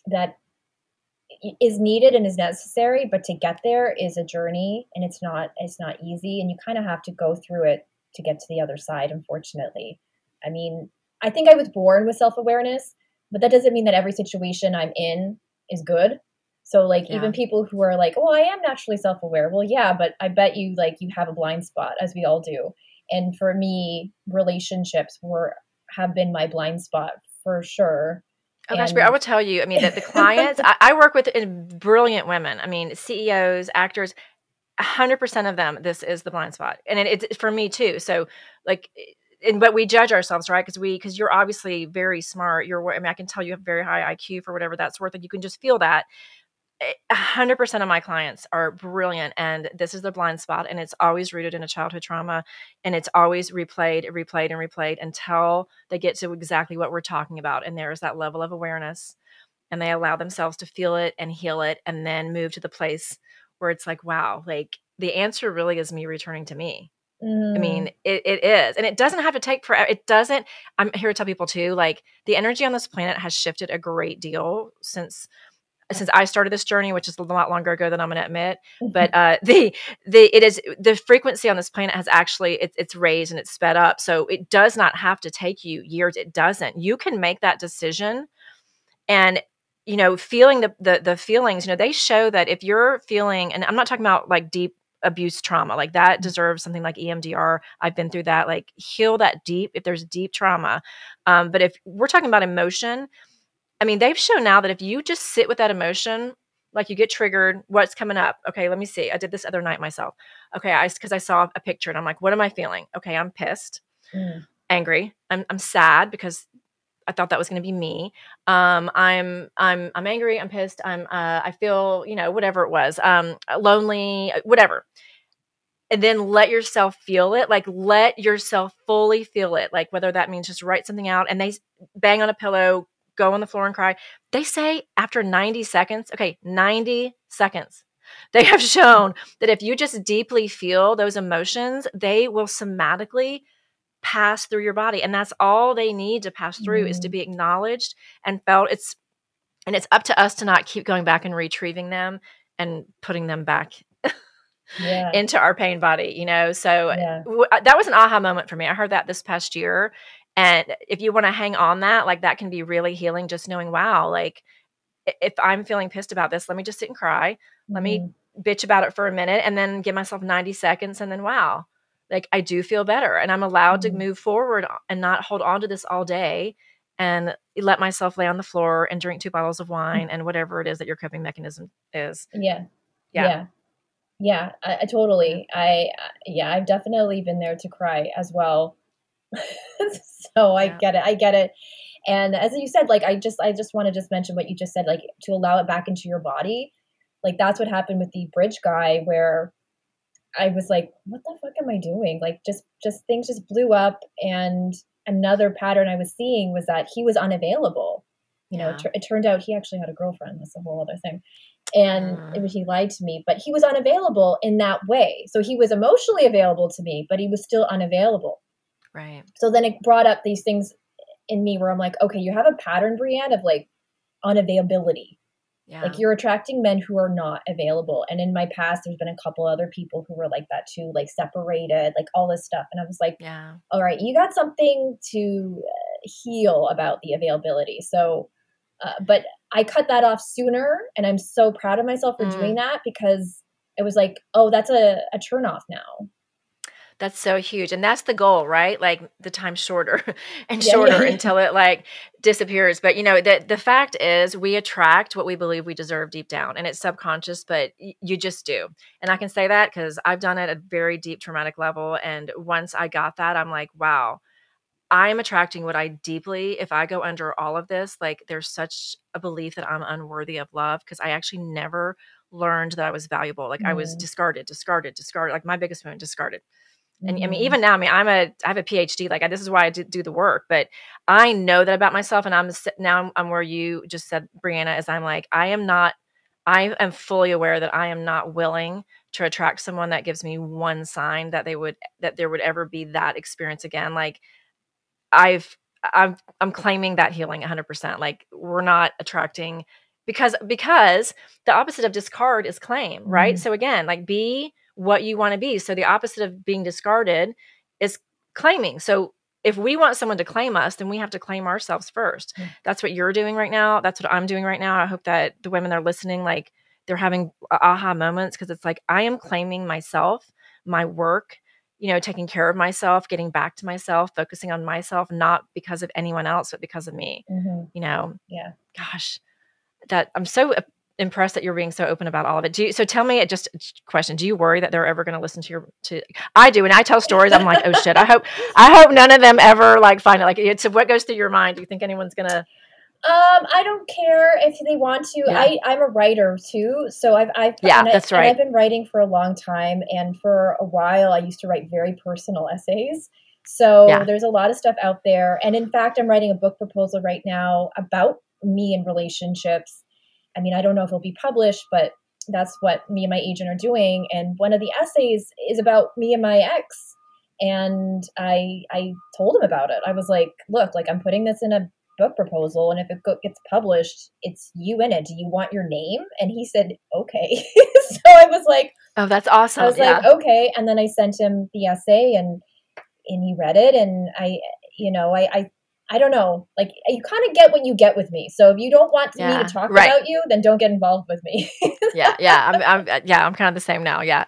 that is needed and is necessary, but to get there is a journey, and it's not easy, and you kind of have to go through it to get to the other side, unfortunately. I mean, I think I was born with self-awareness, but that doesn't mean that every situation I'm in is good. So even people who are like, oh, I am naturally self-aware. Well, yeah, but I bet you you have a blind spot, as we all do. And for me, relationships have been my blind spot for sure. Oh gosh, Bri, I will tell you, I mean, that the clients I work with, brilliant women. I mean, CEOs, actors, 100% of them, this is the blind spot. And it's for me too. So but we judge ourselves, right? Because you're obviously very smart. I can tell you have very high IQ for whatever that's worth. You can just feel that. 100% of my clients are brilliant, and this is the blind spot, and it's always rooted in a childhood trauma, and it's always replayed until they get to exactly what we're talking about. And there is that level of awareness, and they allow themselves to feel it and heal it, and then move to the place where it's like, wow, the answer really is me returning to me. I mean, it is. And it doesn't have to take forever. I'm here to tell people too, the energy on this planet has shifted a great deal since I started this journey, which is a lot longer ago than I'm going to admit, but the frequency on this planet has actually it's raised and it's sped up. So it does not have to take you years. It doesn't. You can make that decision, and feeling the feelings. They show that if you're feeling, and I'm not talking about deep abuse trauma, that deserves something like EMDR. I've been through that. Heal that deep if there's deep trauma. But if we're talking about emotion, I mean, they've shown now that if you just sit with that emotion, you get triggered, what's coming up? Okay, let me see. I did this other night myself. Okay, because I saw a picture and I'm like, what am I feeling? Okay, I'm pissed, angry. I'm sad because I thought that was going to be me. I'm angry. I'm pissed. I feel, whatever it was, lonely, whatever. And then let yourself feel it. Let yourself fully feel it. Whether that means just write something out, and they bang on a pillow, go on the floor and cry. They say after 90 seconds, okay, 90 seconds, they have shown that if you just deeply feel those emotions, they will somatically pass through your body. And that's all they need to pass through is to be acknowledged and felt. And it's up to us to not keep going back and retrieving them and putting them back into our pain body, So that was an aha moment for me. I heard that this past year. And if you want to hang on that, that can be really healing, just knowing, wow, if I'm feeling pissed about this, let me just sit and cry. Let me bitch about it for a minute and then give myself 90 seconds. And then, wow, I do feel better, and I'm allowed to move forward and not hold on to this all day, and let myself lay on the floor and drink 2 bottles of wine and whatever it is that your coping mechanism is. Yeah. I totally. I've definitely been there to cry as well. So I get it. And as you said, I just want to mention what you just said, to allow it back into your body. That's what happened with the bridge guy, where I was like, what the fuck am I doing? Just things just blew up. And another pattern I was seeing was that he was unavailable. It turned out he actually had a girlfriend. That's a whole other thing. And he lied to me, but he was unavailable in that way. So he was emotionally available to me, but he was still unavailable. Right. So then it brought up these things in me where I'm like, okay, you have a pattern, Brianne, of unavailability. Yeah. You're attracting men who are not available. And in my past, there's been a couple other people who were like that too, separated, all this stuff. And I was like, yeah, all right, you got something to heal about the availability. So, but I cut that off sooner, and I'm so proud of myself for doing that, because it was oh, that's a turnoff now. That's so huge. And that's the goal, right? The time shorter and shorter until it disappears. But the fact is we attract what we believe we deserve deep down, and it's subconscious, but you just do. And I can say that because I've done it at a very deep traumatic level. And once I got that, I'm like, wow, I'm attracting what I deeply, if I go under all of this, there's such a belief that I'm unworthy of love, because I actually never learned that I was valuable. I was discarded, my biggest moment, discarded. And I mean, even now, I have a PhD, this is why I do the work, but I know that about myself. And I'm where you just said, Brianna, is I'm I am not, I am fully aware that I am not willing to attract someone that gives me one sign that there would ever be that experience again. Like I'm claiming that healing 100%. Like we're not attracting because the opposite of discard is claim, right? Mm-hmm. So again, like be what you want to be. So the opposite of being discarded is claiming. So if we want someone to claim us, then we have to claim ourselves first. Mm-hmm. That's what you're doing right now. That's what I'm doing right now. I hope that the women that are listening, like they're having aha moments, because it's like, I am claiming myself, my work, you know, taking care of myself, getting back to myself, focusing on myself, not because of anyone else, but because of me, mm-hmm. you know? Yeah. Gosh, that I'm so impressed that you're being so open about all of it. So tell me just a question. Do you worry that they're ever going to listen to I do. And I tell stories. I'm like, oh shit, I hope none of them ever like find it. Like it's what goes through your mind. Do you think anyone's going to? I don't care if they want to. Yeah. I'm a writer too, so that's right. I've been writing for a long time, and for a while I used to write very personal essays. So there's a lot of stuff out there, and in fact, I'm writing a book proposal right now about me and relationships. I mean, I don't know if it'll be published, but that's what me and my agent are doing. And one of the essays is about me and my ex, and I told him about it. I was like, look, like I'm putting this in a book proposal, and if it gets published, it's you in it. Do you want your name? And he said, okay. So I was like, oh, that's awesome. I was like, okay. And then I sent him the essay, and he read it. And I don't know, like you kind of get what you get with me. So if you don't want me to talk about you, then don't get involved with me. I'm kind of the same now. Yeah.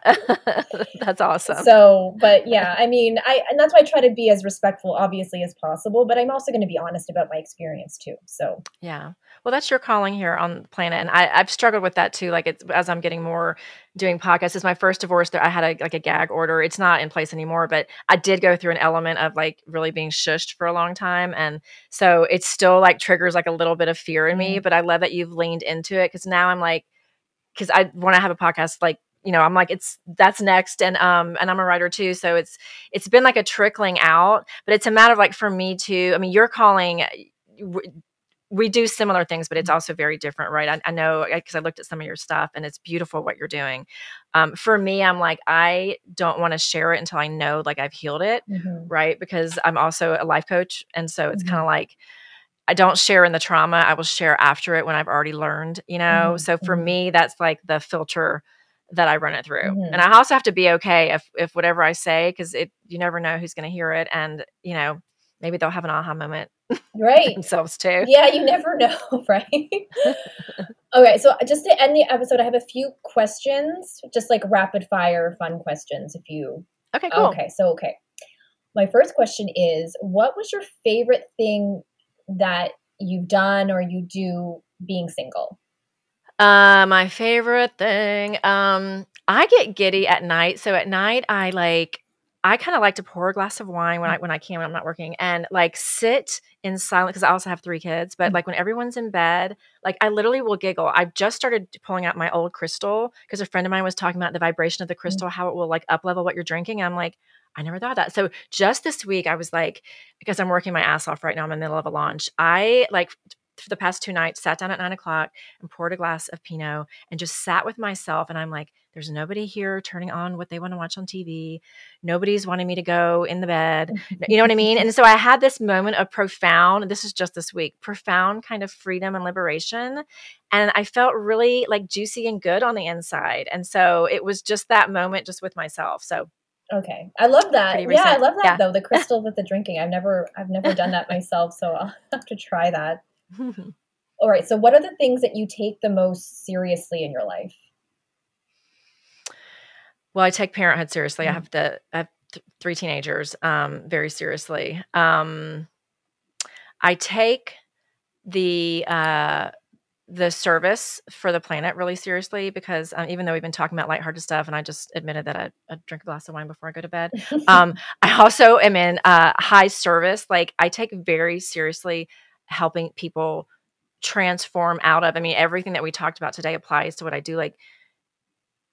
That's awesome. So, but yeah, I mean, and that's why I try to be as respectful, obviously, as possible, but I'm also going to be honest about my experience too. So, yeah. Well, that's your calling here on the planet. And I've struggled with that too. Like as I'm getting more doing podcasts, it's my first divorce there. I had a gag order. It's not in place anymore, but I did go through an element of like really being shushed for a long time. And so it still like triggers like a little bit of fear in me, but I love that you've leaned into it. Cause now I'm like, when I have a podcast, like, you know, I'm like, that's next. And I'm a writer too. So it's been like a trickling out, but it's a matter of like, for me too, I mean, you're calling, we do similar things, but it's also very different, right? I know because I looked at some of your stuff, and it's beautiful what you're doing. For me, I'm like, I don't want to share it until I know like I've healed it, mm-hmm. right? Because I'm also a life coach. And so it's kind of like, I don't share in the trauma. I will share after it when I've already learned, you know? Mm-hmm. So for me, that's like the filter that I run it through. Mm-hmm. And I also have to be okay if whatever I say, because you never know who's going to hear it. And, you know, maybe they'll have an aha moment. Right. Themselves too. Yeah, you never know, right? Okay, so just to end the episode, I have a few questions, just like rapid fire fun questions if you. Okay, cool. Okay. My first question is, what was your favorite thing that you've done or you do being single? My favorite thing, I get giddy at night. So at night I kind of like to pour a glass of wine when I can, when I'm not working, and like sit in silence. Cause I also have 3 kids, but like when everyone's in bed, like I literally will giggle. I've just started pulling out my old crystal because a friend of mine was talking about the vibration of the crystal, how it will like up level what you're drinking. And I'm like, I never thought of that. So just this week I was like, because I'm working my ass off right now, I'm in the middle of a launch. I like for the past 2 nights sat down at 9:00 and poured a glass of Pinot and just sat with myself. And I'm like, there's nobody here turning on what they want to watch on TV. Nobody's wanting me to go in the bed. You know what I mean? And so I had this moment of profound kind of freedom and liberation. And I felt really like juicy and good on the inside. And so it was just that moment just with myself. So. Okay. I love that. Yeah. I love that though. The crystal with the drinking. I've never done that myself. So I'll have to try that. All right. So what are the things that you take the most seriously in your life? Well, I take parenthood seriously. Mm-hmm. I have 3 teenagers very seriously. I take the service for the planet really seriously because even though we've been talking about lighthearted stuff, and I just admitted that I drink a glass of wine before I go to bed, I also am in high service. Like I take very seriously helping people transform out of. I mean, everything that we talked about today applies to what I do. Like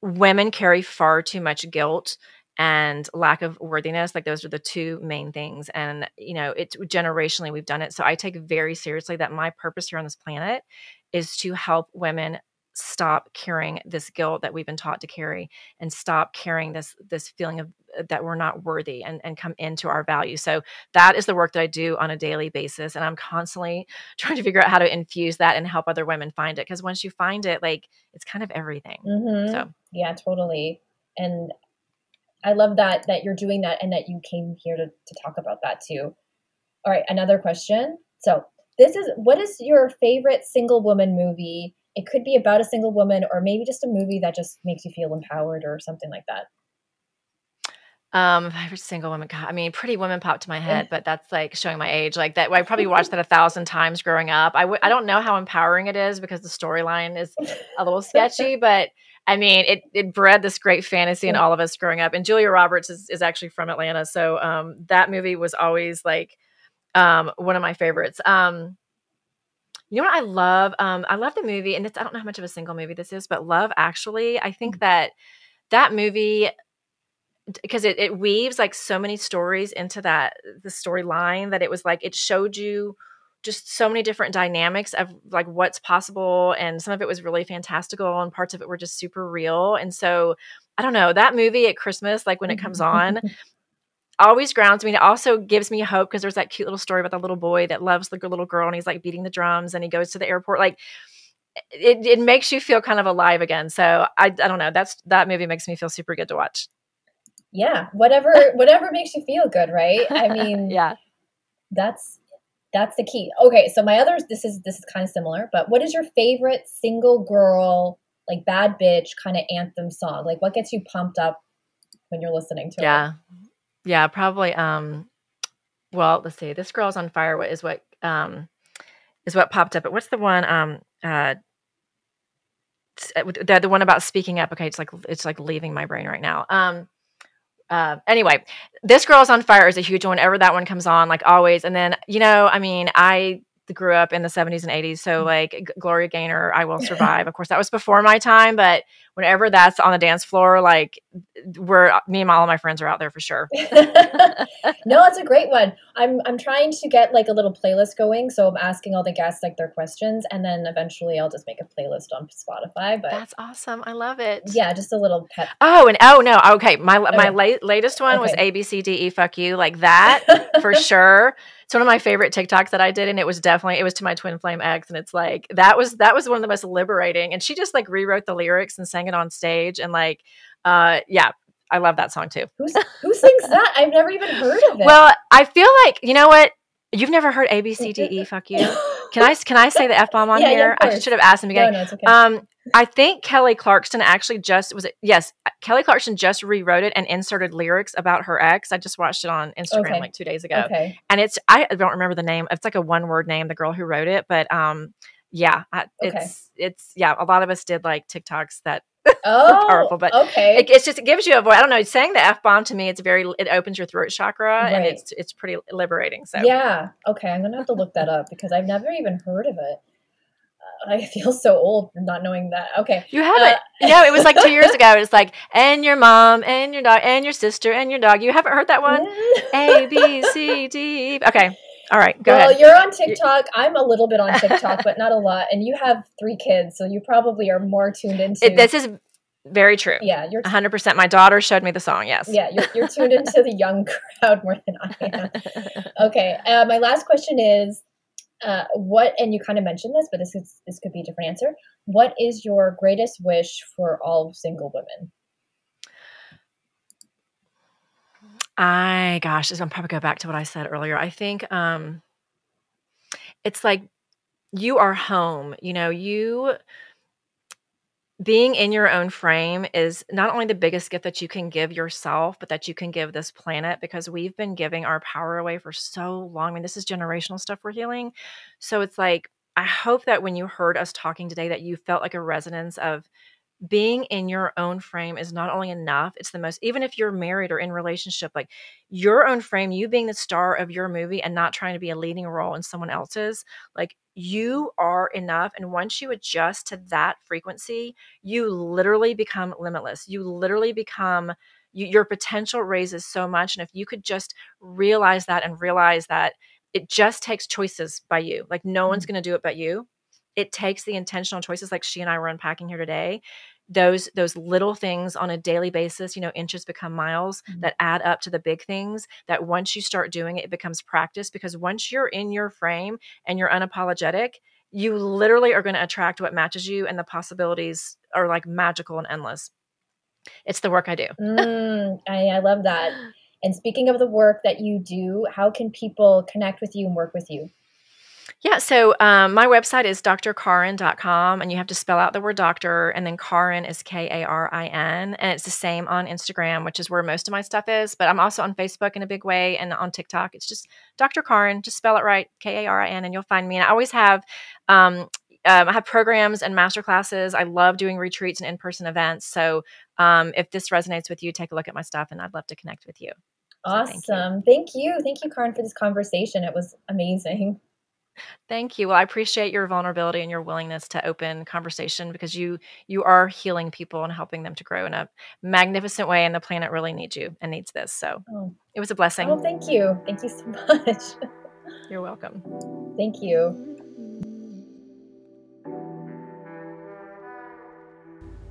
women carry far too much guilt and lack of worthiness. Like those are the 2 main things. And, you know, it's generationally we've done it. So I take very seriously that my purpose here on this planet is to help women stop carrying this guilt that we've been taught to carry, and stop carrying this feeling of that we're not worthy, and come into our value. So that is the work that I do on a daily basis. And I'm constantly trying to figure out how to infuse that and help other women find it. Because once you find it, like, it's kind of everything. Mm-hmm. So yeah, totally. And I love that you're doing that, and that you came here to talk about that too. All right. Another question. So what is your favorite single woman movie? It could be about a single woman, or maybe just a movie that just makes you feel empowered or something like that. Favorite single woman. God, I mean, Pretty Woman popped to my head, but that's like showing my age. Like that, I probably watched that 1,000 times growing up. I don't know how empowering it is, because the storyline is a little sketchy, but I mean, it bred this great fantasy in all of us growing up. And Julia Roberts is actually from Atlanta, so that movie was always like one of my favorites. You know what I love? I love the movie, and I don't know how much of a single movie this is, but Love Actually. I think that movie, because it weaves like so many stories into the storyline, that it was like, it showed you just so many different dynamics of like what's possible. And some of it was really fantastical, and parts of it were just super real. And so I don't know, that movie at Christmas, like when it comes on, always grounds me. It also gives me hope, because there's that cute little story about the little boy that loves the little girl, and he's like beating the drums, and he goes to the airport. Like it makes you feel kind of alive again. So I don't know. That movie makes me feel super good to watch. Yeah. Whatever makes you feel good. Right. I mean, yeah, that's the key. Okay. So this is kind of similar, but what is your favorite single girl, like bad bitch kind of anthem song? Like what gets you pumped up when you're listening to it? Yeah, probably. Well, let's see. This Girl's on Fire is what popped up. But what's the one? The one about speaking up. Okay, it's like leaving my brain right now. Anyway, This Girl's on Fire is a huge one. Ever that one comes on, like always. And then I mean, I grew up in the 70s and 80s, so like Gloria Gaynor, I Will Survive. Of course, that was before my time, but whenever that's on the dance floor, like me and all my friends are out there for sure. No, it's a great one. I'm trying to get like a little playlist going, so I'm asking all the guests like their questions, and then eventually I'll just make a playlist on Spotify. But that's awesome. I love it. Yeah, just a little pep. My latest one was ABCDE. Fuck you, like that for sure. It's one of my favorite TikToks that I did, and it was to my twin flame ex, and it's like that was one of the most liberating. And she just like rewrote the lyrics and sang it on stage, and like yeah, I love that song too. Who sings that? I've never even heard of it. Well, I feel like, you know what? You've never heard ABCDE. Fuck you. Can I say the F-bomb on here? Yeah, I should have asked in the beginning. No, it's okay. I think Kelly Clarkson actually Kelly Clarkson just rewrote it and inserted lyrics about her ex. I just watched it on Instagram like 2 days ago. Okay. And I don't remember the name. It's like a one-word name, the girl who wrote it. But yeah, a lot of us did like TikToks that were powerful. But it gives you a voice. I don't know. Saying the F-bomb, to me, it opens your throat chakra, and it's pretty liberating. So yeah. Okay. I'm going to have to look that up, because I've never even heard of it. I feel so old not knowing that. Okay. You haven't. No, it was like 2 years ago. It's like, and your mom, and your dog, and your sister, and your dog. You haven't heard that one? A, B, C, D, E. Okay. All right. Go ahead. You're on TikTok. I'm a little bit on TikTok, but not a lot. And you have 3 kids, so you probably are more tuned into it. This is very true. Yeah. You're 100%. My daughter showed me the song. Yes. Yeah. You're tuned into the young crowd more than I am. Okay. My last question is, and you kind of mentioned this, but this could be a different answer. What is your greatest wish for all single women? I'll probably go back to what I said earlier. I think it's like you are home. You being in your own frame is not only the biggest gift that you can give yourself, but that you can give this planet, because we've been giving our power away for so long. I mean, this is generational stuff we're healing. So it's like, I hope that when you heard us talking today, that you felt like a resonance of being in your own frame is not only enough, it's the most, even if you're married or in relationship, like your own frame, you being the star of your movie and not trying to be a leading role in someone else's, like, you are enough. And once you adjust to that frequency, you literally become limitless. You literally become, your potential raises so much. And if you could just realize that it just takes choices by you, like no one's going to do it but you. it takes the intentional choices like she and I were unpacking here today. Those little things on a daily basis, you know, inches become miles, mm-hmm. that add up to the big things that once you start doing it, it becomes practice, because once you're in your frame and you're unapologetic, you literally are going to attract what matches you. And the possibilities are like magical and endless. It's the work I do. I love that. And speaking of the work that you do, how can people connect with you and work with you? Yeah. So my website is drkarin.com, and you have to spell out the word doctor, and then Karin is Karin. And it's the same on Instagram, which is where most of my stuff is. But I'm also on Facebook in a big way, and on TikTok. It's just Dr. Karin. Just spell it right, Karin, and you'll find me. And I always have I have programs and masterclasses. I love doing retreats and in-person events. So if this resonates with you, take a look at my stuff, and I'd love to connect with you. Awesome. So thank you, Karin, for this conversation. It was amazing. Thank you. Well, I appreciate your vulnerability and your willingness to open conversation, because you are healing people and helping them to grow in a magnificent way. And the planet really needs you and needs this. So It was a blessing. Oh, thank you. Thank you so much. You're welcome. Thank you.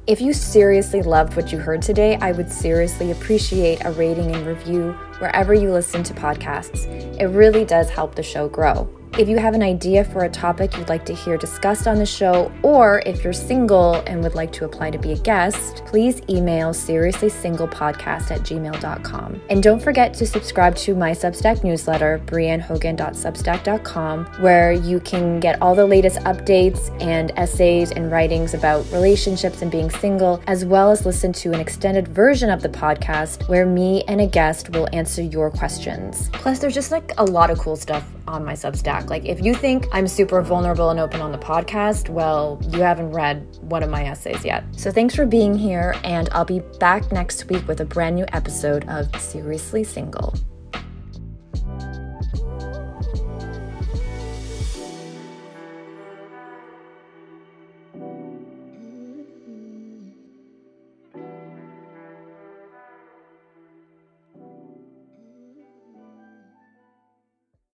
If you seriously loved what you heard today, I would seriously appreciate a rating and review wherever you listen to podcasts. It really does help the show grow. If you have an idea for a topic you'd like to hear discussed on the show, or if you're single and would like to apply to be a guest, please email seriouslysinglepodcast@gmail.com. And don't forget to subscribe to my Substack newsletter, briannehogan.substack.com, where you can get all the latest updates and essays and writings about relationships and being single, as well as listen to an extended version of the podcast where me and a guest will answer your questions. Plus, there's just like a lot of cool stuff on my Substack. Like, if you think I'm super vulnerable and open on the podcast, well, you haven't read one of my essays yet. So thanks for being here, and I'll be back next week with a brand new episode of Seriously Single.